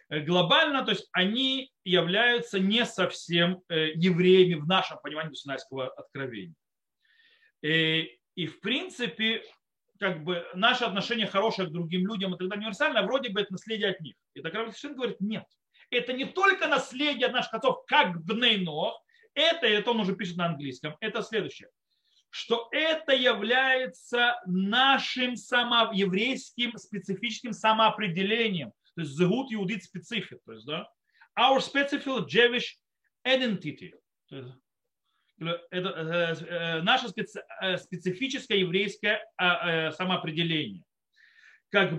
Глобально, то есть они являются не совсем евреями в нашем понимании Синайского откровения. И в принципе, как бы наше отношение хорошее к другим людям, это универсально, а вроде бы это наследие от них. И так Рав Лихтенштейн говорит, нет. Это не только наследие от наших отцов, как бнейнох, это он уже пишет на английском, это следующее, что это является нашим еврейским специфическим самоопределением, то есть зегут иудит специфик, то есть да, our specific Jewish identity, то есть, это наше специфическое еврейское самоопределение, как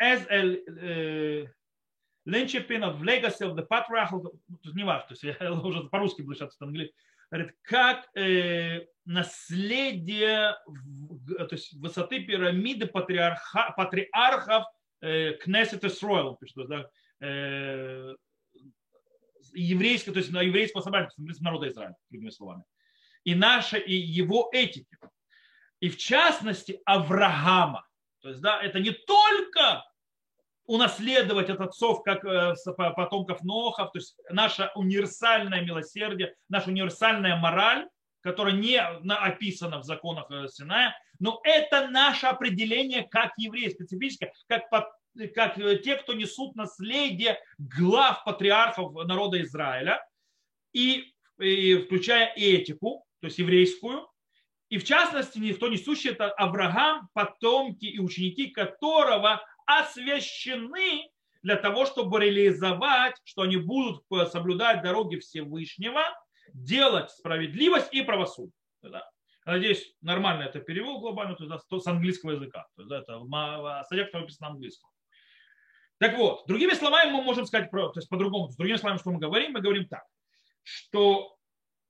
as a linchpin of legacy of the patriarchal, не важно, то есть я уже по-русски буду сейчас английский, говорит, как наследие, то есть высоты пирамиды патриархов Кнессет Исроэл, да, еврейского, то есть на еврейского собрания, народа Израиля, другими словами, и наша, и его этики, и в частности Авраама, то есть да, это не только унаследовать от отцов, как потомков Нохов, то есть наше универсальное милосердие, наша универсальная мораль, которая не описана в законах Синая, но это наше определение как евреи, специфическое, как те, кто несут наследие глав патриархов народа Израиля, и включая этику, то есть еврейскую, и в частности, никто несущий это Авраам, потомки и ученики которого освящены для того, чтобы реализовать, что они будут соблюдать дороги Всевышнего, делать справедливость и правосудие. Надеюсь, нормально это перевел глобально, то есть с английского языка. То есть это статья, которая написана на английском. Так вот, другими словами мы можем сказать, то есть по-другому, с другими словами, что мы говорим так, что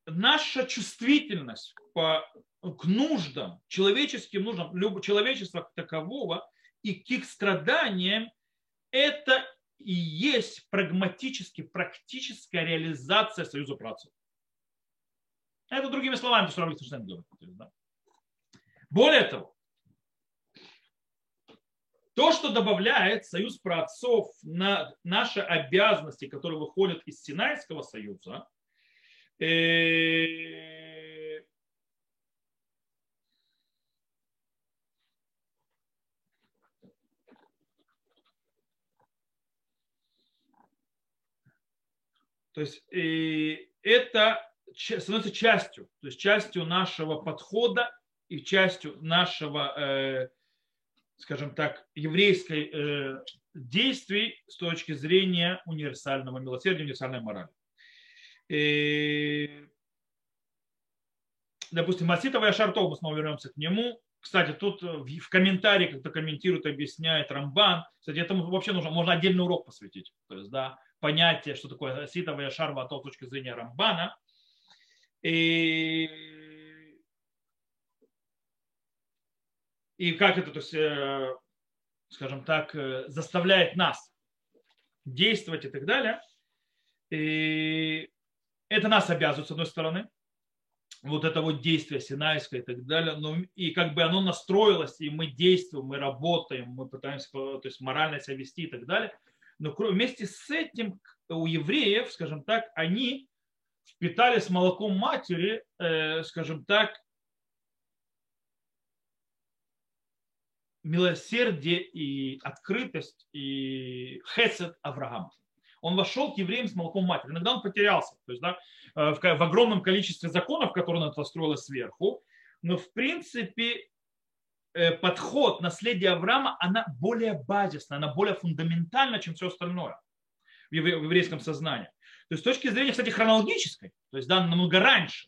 наша чувствительность к нуждам, человеческим нуждам, человечества как такового, и к их страданиям, это и есть прагматически практическая реализация союза праотцов. Это другими словами, что Рав Лихтенштейн говорит. Более того, то, что добавляет союз праотцов на наши обязанности, которые выходят из Синайского союза, то есть это становится частью, то есть частью нашего подхода и частью нашего, скажем так, еврейской действий с точки зрения универсального милосердия, универсальной морали. Допустим, Маситова и Шартов, мы снова вернемся к нему. Кстати, тут в комментарии как-то комментирует, объясняет Рамбан. Кстати, этому вообще можно отдельный урок посвятить. То есть, да, понятие, что такое ситовая шарва от точки зрения Рамбана. И как это, то есть, скажем так, заставляет нас действовать и так далее. И это нас обязывает, с одной стороны, вот это вот действие Синайское и так далее, но и как бы оно настроилось, и мы действуем, мы работаем, мы пытаемся, то есть морально себя вести и так далее, но вместе с этим у евреев, скажем так, они впитали с молоком матери, скажем так, милосердие и открытость, и хесед Авраама. Он вошел к евреям с молоком матери. Иногда он потерялся, то есть, да, в огромном количестве законов, которые она построила сверху. Но, в принципе, подход наследия Авраама, она более базисная, она более фундаментальна, чем все остальное в еврейском сознании. То есть, с точки зрения, кстати, хронологической, то есть, да, намного раньше,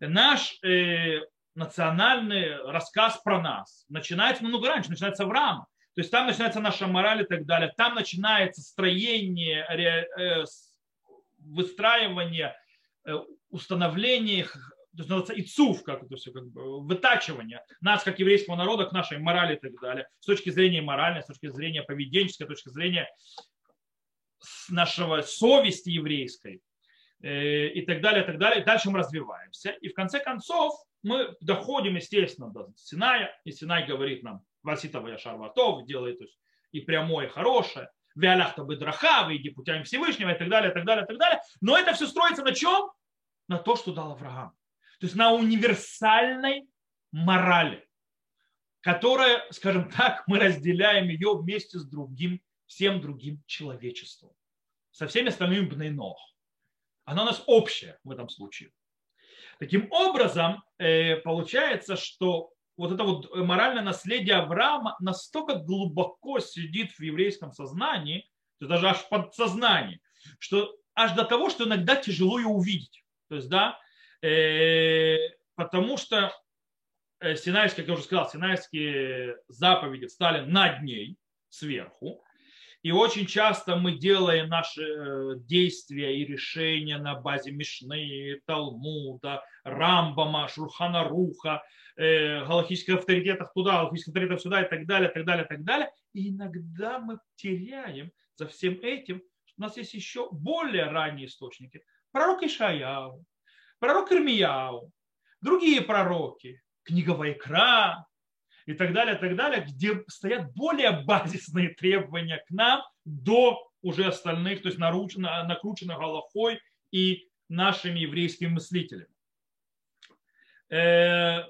наш национальный рассказ про нас начинается намного раньше, начинается с Авраама. То есть там начинается наша мораль и так далее. Там начинается строение, выстраивание, установление, ицув, как это все, как бы, вытачивание нас, как еврейского народа, к нашей морали и так далее. С точки зрения моральной, с точки зрения поведенческой, с точки зрения нашего совести еврейской. и так далее, и так далее. Дальше мы развиваемся. И в конце концов мы доходим, естественно, до Синая. И Синай говорит нам, Васитова Яшарватов, делай то есть, и прямое, и хорошее. Виаляхта Бедраха, выйди путями Всевышнего, и так далее, и так далее, и так далее. Но это все строится на чем? На то, что дал Авраам. То есть на универсальной морали, которая, скажем так, мы разделяем ее вместе с другим, всем другим человечеством. Со всеми остальными бнейнох. Она у нас общая в этом случае. Таким образом, получается, что вот это вот моральное наследие Авраама настолько глубоко сидит в еврейском сознании, даже аж в подсознании, что аж до того, что иногда тяжело ее увидеть. То есть, да, потому что Синайские, как я уже сказал, Синайские заповеди стали над ней, сверху. И очень часто мы делаем наши действия и решения на базе Мишны, Талмуда, Рамбама, Шурхана Руха, галахических авторитетов туда, галахических авторитетов сюда и так далее, так далее, так далее. И иногда мы теряем за всем этим, что у нас есть еще более ранние источники. Пророк Ишаяу, пророк Ирмияу, другие пророки, книга Вайкра, и так далее, где стоят более базисные требования к нам до уже остальных, то есть накрученных галахой и нашими еврейскими мыслителями. Это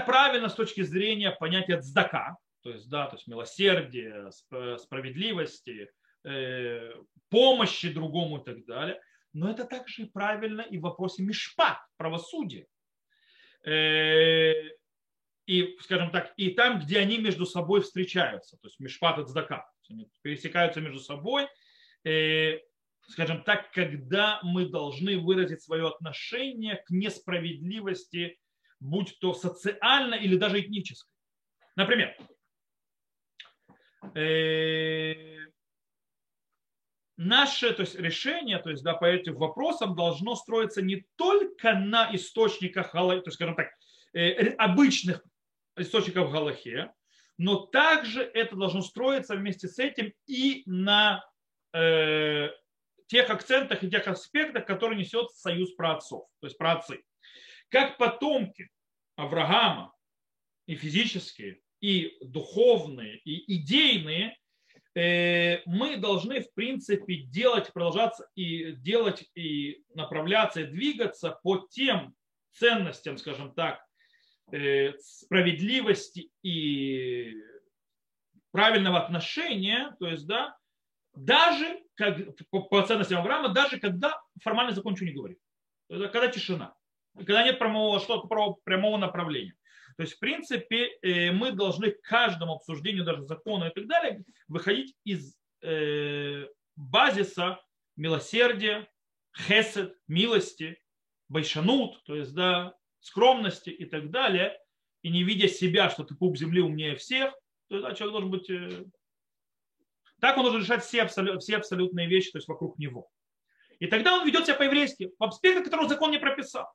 правильно с точки зрения понятия цдака, то есть, да, то есть милосердия, справедливости, помощи другому и так далее. Но это также и правильно и в вопросе мишпат, правосудия. И, скажем так, и там, где они между собой встречаются, то есть мишпат и цдака, они пересекаются между собой, скажем так, когда мы должны выразить свое отношение к несправедливости, будь то социально или даже этнической. Например, наше то есть, решение то есть, да, по этим вопросам должно строиться не только на источниках, то есть, скажем так, обычных источников галахе, но также это должно строиться вместе с этим и на тех акцентах и тех аспектах, которые несет союз праотцов, то есть праотцы. Как потомки Авраама, и физические, и духовные, и идейные, мы должны, в принципе, делать, продолжаться и делать, и направляться, и двигаться по тем ценностям, скажем так, справедливости и правильного отношения, то есть, да, даже как, по ценностям Авраама, даже когда формально закон ничего не говорит, когда тишина, когда нет прямого направления. То есть, в принципе, мы должны к каждому обсуждению даже закона и так далее выходить из базиса милосердия, хесед, милости, байшанут, то есть, да, скромности и так далее, и не видя себя, что ты пуп земли умнее всех, то есть, да, человек должен быть... Так он должен решать все абсолютные вещи, то есть вокруг него. И тогда он ведет себя по-еврейски, в аспектах, которого закон не прописал.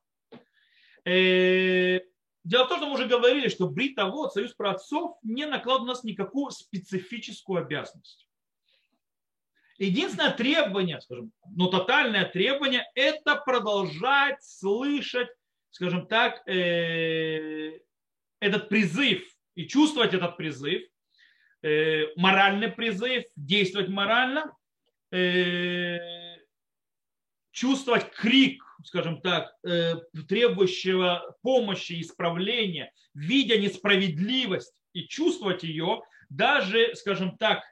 Дело в том, что мы уже говорили, что Брита, вот, союз праотцов не накладывает на нас никакую специфическую обязанность. Единственное требование, скажем, но тотальное требование, это продолжать слышать, скажем так, этот призыв и чувствовать этот призыв, моральный призыв, действовать морально, чувствовать крик, скажем так, требующего помощи, исправления, видя несправедливость и чувствовать ее, даже, скажем так,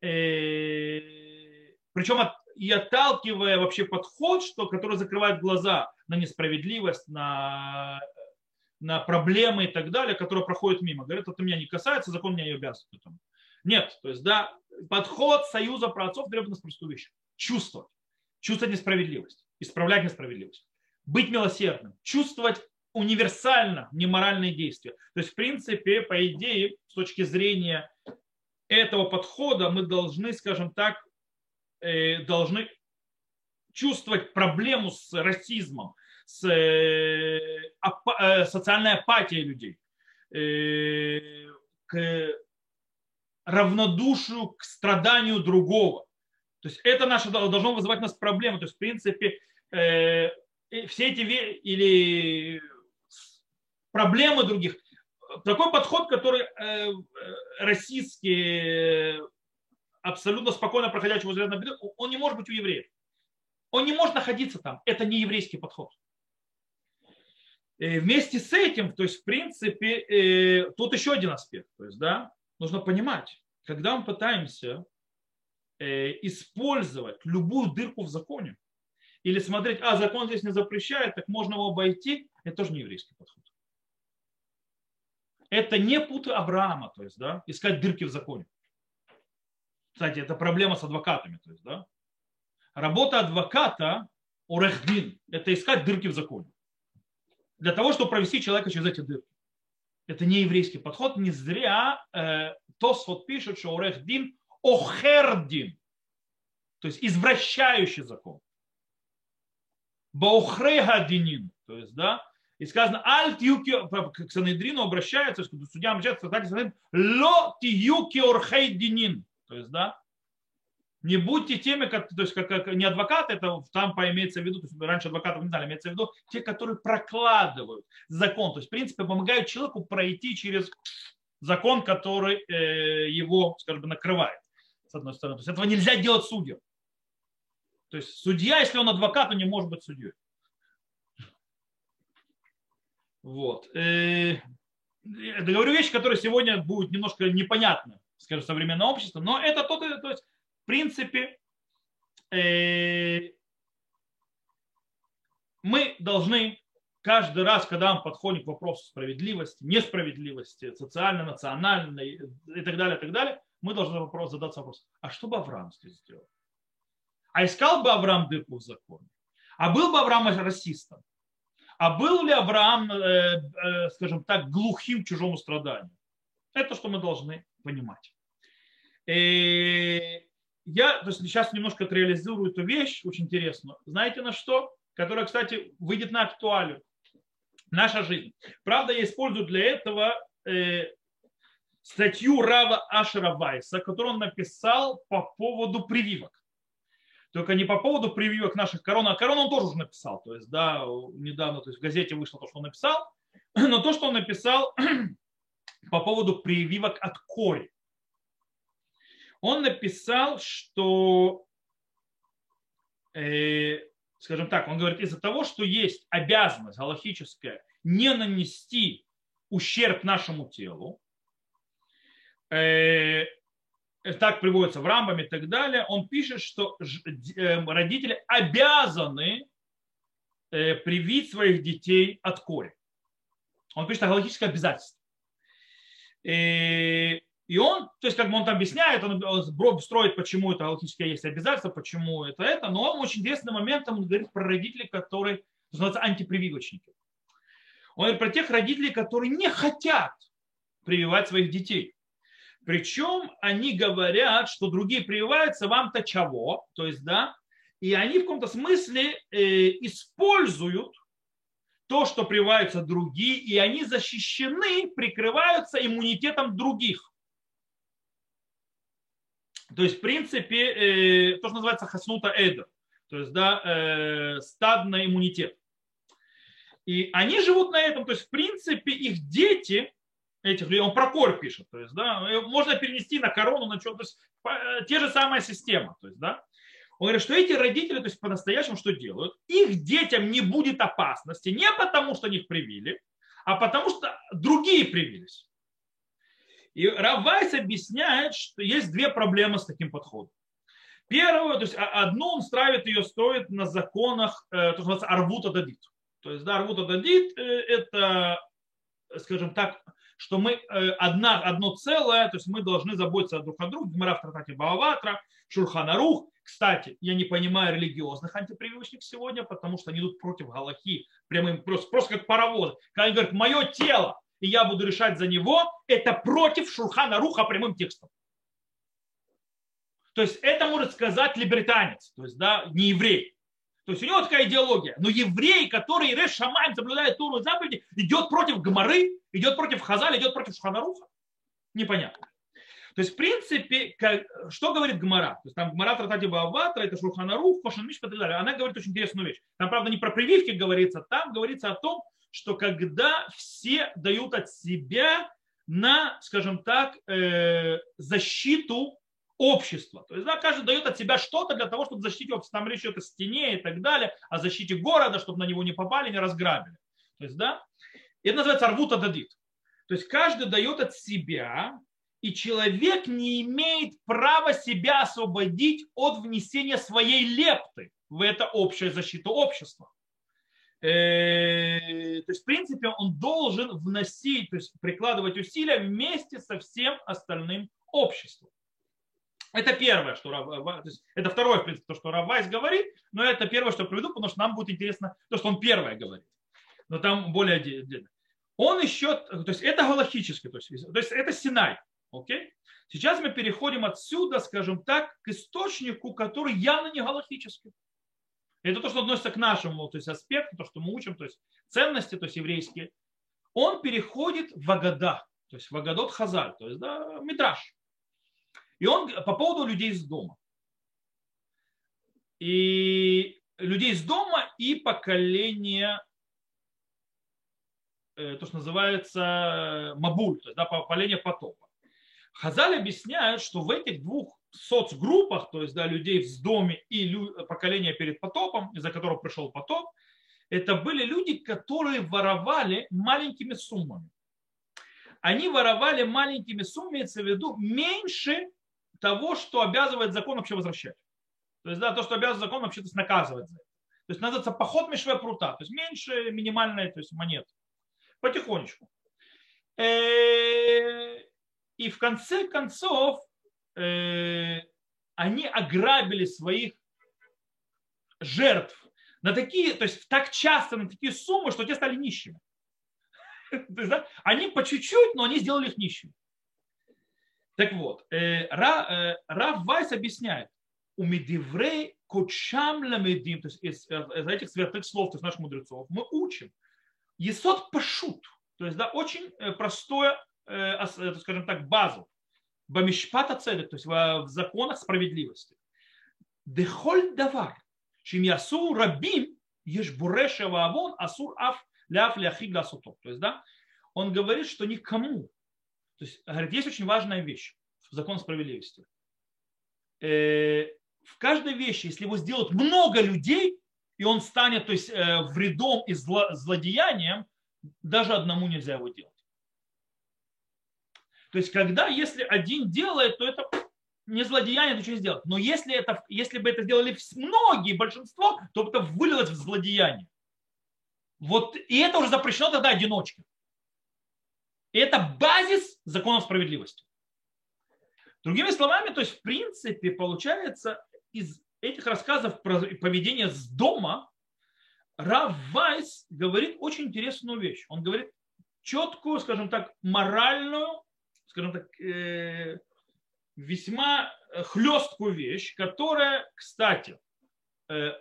причем и отталкивая вообще подход, что, который закрывает глаза на несправедливость, на проблемы и так далее, которые проходят мимо. Говорят, это меня не касается, закон меня не обязан. Нет, то есть, да, подход союза праотцов требует нас простую вещь. Чувствовать. Чувствовать несправедливость. Исправлять несправедливость. Быть милосердным. Чувствовать универсально неморальные действия. То есть, в принципе, по идее, с точки зрения этого подхода мы должны, скажем так, должны чувствовать проблему с расизмом, с социальной апатией людей, к равнодушию к страданию другого. То есть это наше, должно вызывать у нас проблемы. То есть, в принципе, все эти или проблемы других. Такой подход, который российский, абсолютно спокойно проходящий возле рядом беды, он не может быть у евреев. Он не может находиться там. Это не еврейский подход. И вместе с этим, то есть, в принципе, тут еще один аспект. То есть, да, нужно понимать, когда мы пытаемся использовать любую дырку в законе или смотреть, закон здесь не запрещает, так можно его обойти, это тоже не еврейский подход. Это не путь Авраама, то есть, да, искать дырки в законе. Кстати, это проблема с адвокатами. То есть, да. Работа адвоката, орехдин, это искать дырки в законе. Для того, чтобы провести человека через эти дырки. Это не еврейский подход. Не зря Тосфот пишет, что орехдин охердин, то есть извращающий закон. Баохрехадинин, то есть, да, и сказано, к Санедрину обращается, то есть, судья обращается, так и Санедрин, ло тиюки орхейдинин, то есть, да, не будьте теми, то есть, как не адвокаты, это там имеется в виду, то есть, раньше адвокатов не знали, имеется в виду те, которые прокладывают закон, то есть, в принципе, помогают человеку пройти через закон, который его, скажем, накрывает, с одной стороны. То есть, этого нельзя делать судьям. То есть, судья, если он адвокат, он не может быть судьей. Вот. Я говорю вещи, которые сегодня будут немножко непонятны, скажем, современному обществу, но это то есть, в принципе, мы должны каждый раз, когда мы подходим к вопросу справедливости, несправедливости, социальной, национальной и так далее, мы должны задаться вопросом, а что бы Авраам здесь сделал? А искал бы Авраам дырку в законе? А был бы Авраам расистом? А был ли Авраам, скажем так, глухим к чужому страданию? Это что мы должны понимать. Я сейчас немножко реализирую эту вещь, очень интересную. Знаете на что? Которая, кстати, выйдет на актуалию. Наша жизнь. Правда, я использую для этого статью Рава Ашера Вайса, которую он написал по поводу прививок. Только не по поводу прививок наших корон, а корон он тоже уже написал. То есть, да, недавно, то есть в газете вышло то, что он написал. Но то, что он написал по поводу прививок от кори. Он написал, что, скажем так, он говорит, из-за того, что есть обязанность галахическая не нанести ущерб нашему телу, так приводится в Рамбаме и так далее, он пишет, что родители обязаны привить своих детей от кори. Он пишет о галактическом обязательстве. И он, то есть как бы он там объясняет, он строит, почему это галактическое есть обязательство, почему это, но он очень интересным моментом говорит про родителей, которые называются антипрививочники. Он говорит про тех родителей, которые не хотят прививать своих детей. Причем они говорят, что другие прививаются, вам-то чего? То есть, да, и они в каком-то смысле используют то, что прививаются другие, и они защищены, прикрываются иммунитетом других. То есть, в принципе, то, что называется хаснута эдер, то есть, да, стадный иммунитет. И они живут на этом, то есть, в принципе, их дети... этих людей, он про корь пишет, то есть, да, можно перенести на корону, на что, то есть, те же самая система, то есть, да, он говорит, что эти родители, то есть, по-настоящему что делают, их детям не будет опасности, не потому, что они их привили, а потому, что другие привились. И Рав Вайс объясняет, что есть две проблемы с таким подходом. Первое, то есть, одну он строит на законах, то, что называется, арвута дадит, то есть, да, арвута дадит, это, скажем так, что мы одно целое, то есть мы должны заботиться друг о друге. Гемара в трактате Бааватра, Шульхан Арух. Кстати, я не понимаю религиозных антипрививочников сегодня, потому что они идут против галахи, прямым, просто как паровоз. Когда они говорят, мое тело, и я буду решать за него, это против Шульхан Аруха прямым текстом. То есть это может сказать либертанец, то есть, да, не еврей. То есть у него такая идеология. Но еврей, который Реш Шамаим соблюдает Тору и заповеди, идет против Гемары, идет против Хазаля, идет против Шульхан Аруха. Непонятно. То есть, в принципе, что говорит Гмара? То есть, там Гмара Тратати Бааватра, это Шулхан Арух, Хошан Мишпа и так далее. Она говорит очень интересную вещь. Там, правда, не про прививки говорится, там говорится о том, что когда все дают от себя на, скажем так, защиту общества. То есть, да, каждый дает от себя что-то для того, чтобы защитить общество. Там речь идет о стене и так далее, о защите города, чтобы на него не попали, не разграбили. То есть, да, это называется рвута дадит. То есть, каждый дает от себя, и человек не имеет права себя освободить от внесения своей лепты в это общее защиту общества. То есть, в принципе, он должен вносить, то есть прикладывать усилия вместе со всем остальным обществом. Это первое, что это второе, в принципе, то, что Рав Вайс говорит, но это первое, что я приведу, потому что нам будет интересно то, что он первое говорит. Но там более отдельно. Он еще, то есть это галахически, то есть это Синай. Okay. Сейчас мы переходим отсюда, скажем так, к источнику, который явно не галахический. Это то, что относится к нашему, то есть аспекту, то, что мы учим, то есть ценности, то есть еврейские. Он переходит в Агада, то есть в Агадот Хазаль, то есть да, Мидраш. И он по поводу людей из дома. И людей из дома и поколение, то, что называется Мабуль, то есть да, поколение Потопа. Хазаль объясняет, что в этих двух соцгруппах, то есть да, людей в Сдоме и поколения перед потопом, из-за которого пришел потоп, это были люди, которые воровали маленькими суммами. Они воровали маленькими суммами, имеется в виду меньше того, что обязывает закон вообще возвращать. То есть да, то, что обязывает закон вообще наказывать за это. То есть называется поход мешве прута, то есть меньше минимальной, то есть монет. Потихонечку. И в конце концов они ограбили своих жертв на такие, то есть так часто на такие суммы, что те стали нищими. Они по чуть-чуть, но они сделали их нищими. Так вот, Рав Вайс объясняет, умедиврей кочам ламедим, то есть из этих святых слов, то есть наших мудрецов, мы учим. Есот пашут, то есть да, очень простое, скажем так, базу бамишпата цедек, то есть в законах справедливости. Дехоль давар, чем ясу рабим ешбурешева авон асур аф ляф ляхи гласуток. То есть, да, он говорит, что никому. То есть, говорит, есть очень важная вещь в законе справедливости. В каждой вещи, если его сделают много людей, и он станет, то есть, вредом и злодеянием, даже одному нельзя его делать. То есть, когда, если один делает, то это не злодеяние, это что сделать. Но если бы это сделали многие, большинство, то это вылилось в злодеяние. Вот, и это уже запрещено тогда одиночке. И это базис закона справедливости. Другими словами, то есть, в принципе, получается, из этих рассказов про поведение Сдома Рав Вайс говорит очень интересную вещь. Он говорит четкую, скажем так, моральную, скажем так, весьма хлесткую вещь, которая, кстати,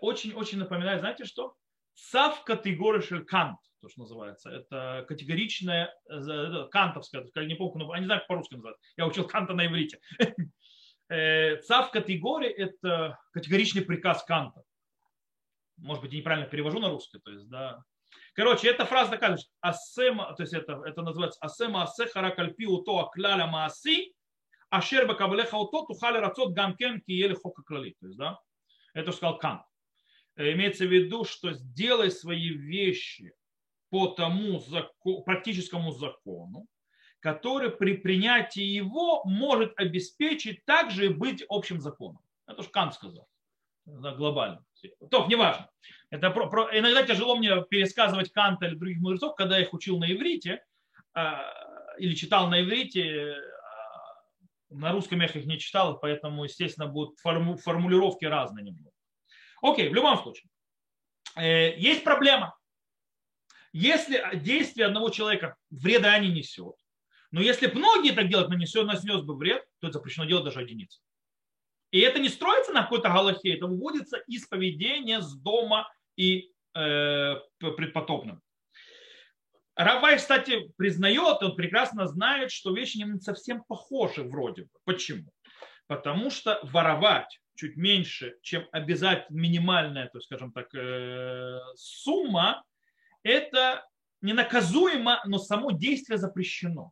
очень-очень напоминает, знаете что? Цав категория Кант, то, что называется. Это категоричная, кантовская, не помню, я не знаю, как по-русски называется. Я учил Канта на иврите. Цав категория – это категоричный приказ Канта. Может быть, я неправильно перевожу на русский, то есть, да. Короче, эта фраза такая, асема, то есть это называется асема асехара кальпиу то акляля мааси, ашерба каблеха уто тухали рацот гамкен киели хока клали. То есть, да, это же сказал Кант. Имеется в виду, что сделай свои вещи по тому практическому закону, который при принятии его может обеспечить также и быть общим законом. Это же Кант сказал. Глобально. То, неважно. Это иногда тяжело мне пересказывать Канта или других мудрецов, когда я их учил на иврите или читал на иврите. На русском я их не читал, поэтому, естественно, будут формулировки разные немного. Окей, в любом случае. Есть проблема. Если действие одного человека вреда не несет, но если многие так делают, нанес бы вред, то это запрещено делать даже единице. И это не строится на какой-то галахе, это выводится из поведения Сдома и предпотопным. Рав Ашер, кстати, признает, он прекрасно знает, что вещи не совсем похожи вроде бы. Почему? Потому что воровать чуть меньше, чем обязательно минимальная, то, скажем так, сумма, это ненаказуемо, но само действие запрещено.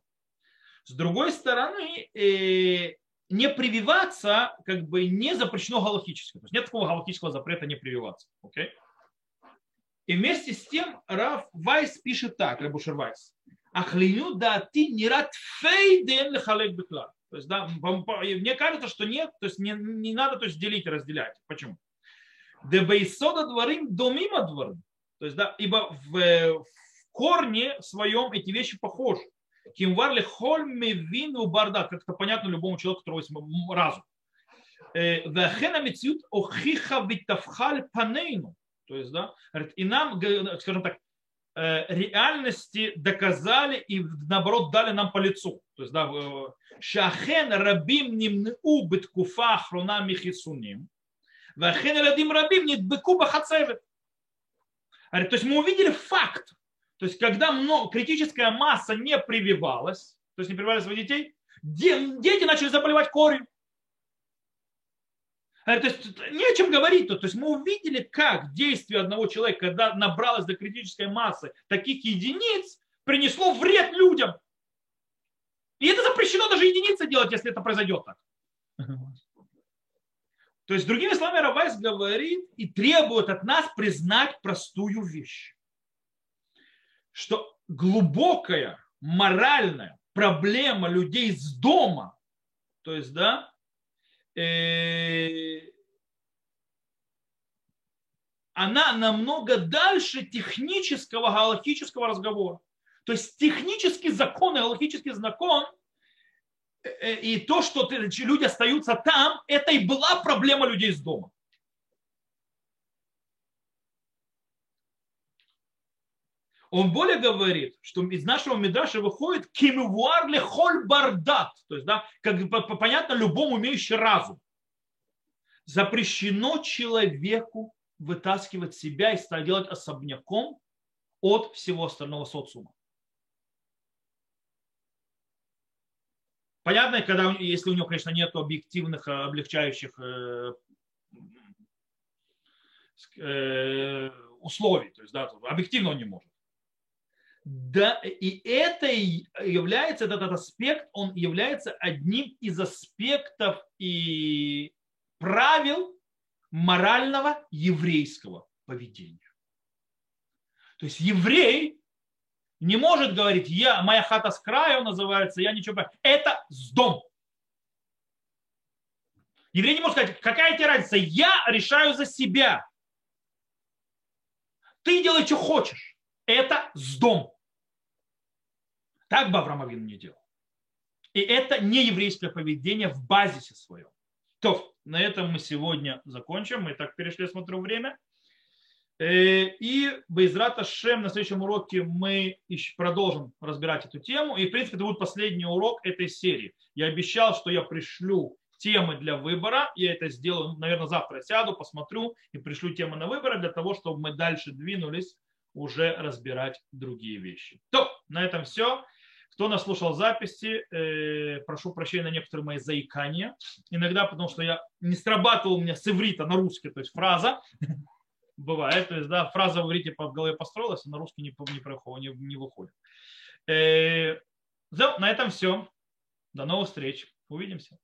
С другой стороны, не прививаться как бы не запрещено галахически. То есть нет такого галахического запрета не прививаться. Okay? И вместе с тем Рав Вайс пишет так, Рав Ашер Вайс. Ахлину да ти не рад фейден лехалек беклар. То есть, да, мне кажется, что нет, то есть не надо, то есть делить и разделять. Почему? Дебейсода дворим домима дворим. То есть, да, ибо в корне своем эти вещи похожи. Кимварли хольми вину бардак. Как это понятно любому человеку, у которого есть разум. Вахенамицют охиха витавхаль панейну. То есть, да, и нам, скажем так, реальности доказали и наоборот дали нам по лицу. То есть, да, шахен рабим нимнеу биткуфа хрона михисуним. Вахен радим рабим нитбеку бахацевет. То есть мы увидели факт. То есть когда критическая масса не прививалась, то есть не прививали своих детей, дети начали заболевать корью. То есть не о чем говорить тут. То есть мы увидели, как действие одного человека, когда набралось до критической массы таких единиц, принесло вред людям. И это запрещено даже единицы делать, если это произойдет так. То есть, другими словами, Рав Ашер говорит и требует от нас признать простую вещь. Что глубокая моральная проблема людей из дома, то есть, да, она намного дальше технического галахического разговора. То есть технический закон и галахический закон и то, что люди остаются там, это и была проблема людей из дома. Он более говорит, что из нашего мидраша выходит кимвуар лехоль бардат, то есть, да, как понятно, любому имеющему разум. Запрещено человеку вытаскивать себя и делать особняком от всего остального социума. Понятно, когда, если у него, конечно, нет объективных, облегчающих условий, то есть, да, объективно он не может. Да, и это является, этот аспект, он является одним из аспектов и правил морального еврейского поведения. То есть еврей не может говорить, я, моя хата с краю называется, я ничего... Это сдом. Еврей не может сказать, какая тебе разница, я решаю за себя. Ты делай, что хочешь. Это сдом. Так бы Авраам Авину не делал. И это не еврейское поведение в базисе своем. То, на этом мы сегодня закончим. Мы так перешли, смотрю, время. И Бейзрат Ашем на следующем уроке мы продолжим разбирать эту тему. И, в принципе, это будет последний урок этой серии. Я обещал, что я пришлю темы для выбора. Я это сделаю, наверное, завтра сяду, посмотрю и пришлю темы на выбор для того, чтобы мы дальше двинулись уже разбирать другие вещи. То, на этом все. Кто нас слушал записи, прошу прощения на некоторые мои заикания. Иногда, потому что я не срабатывал у меня с иврита на русский, то есть фраза. Бывает, то есть, да, фраза в иврите в голове построилась, а на русский не выходит. На этом все. До новых встреч. Увидимся.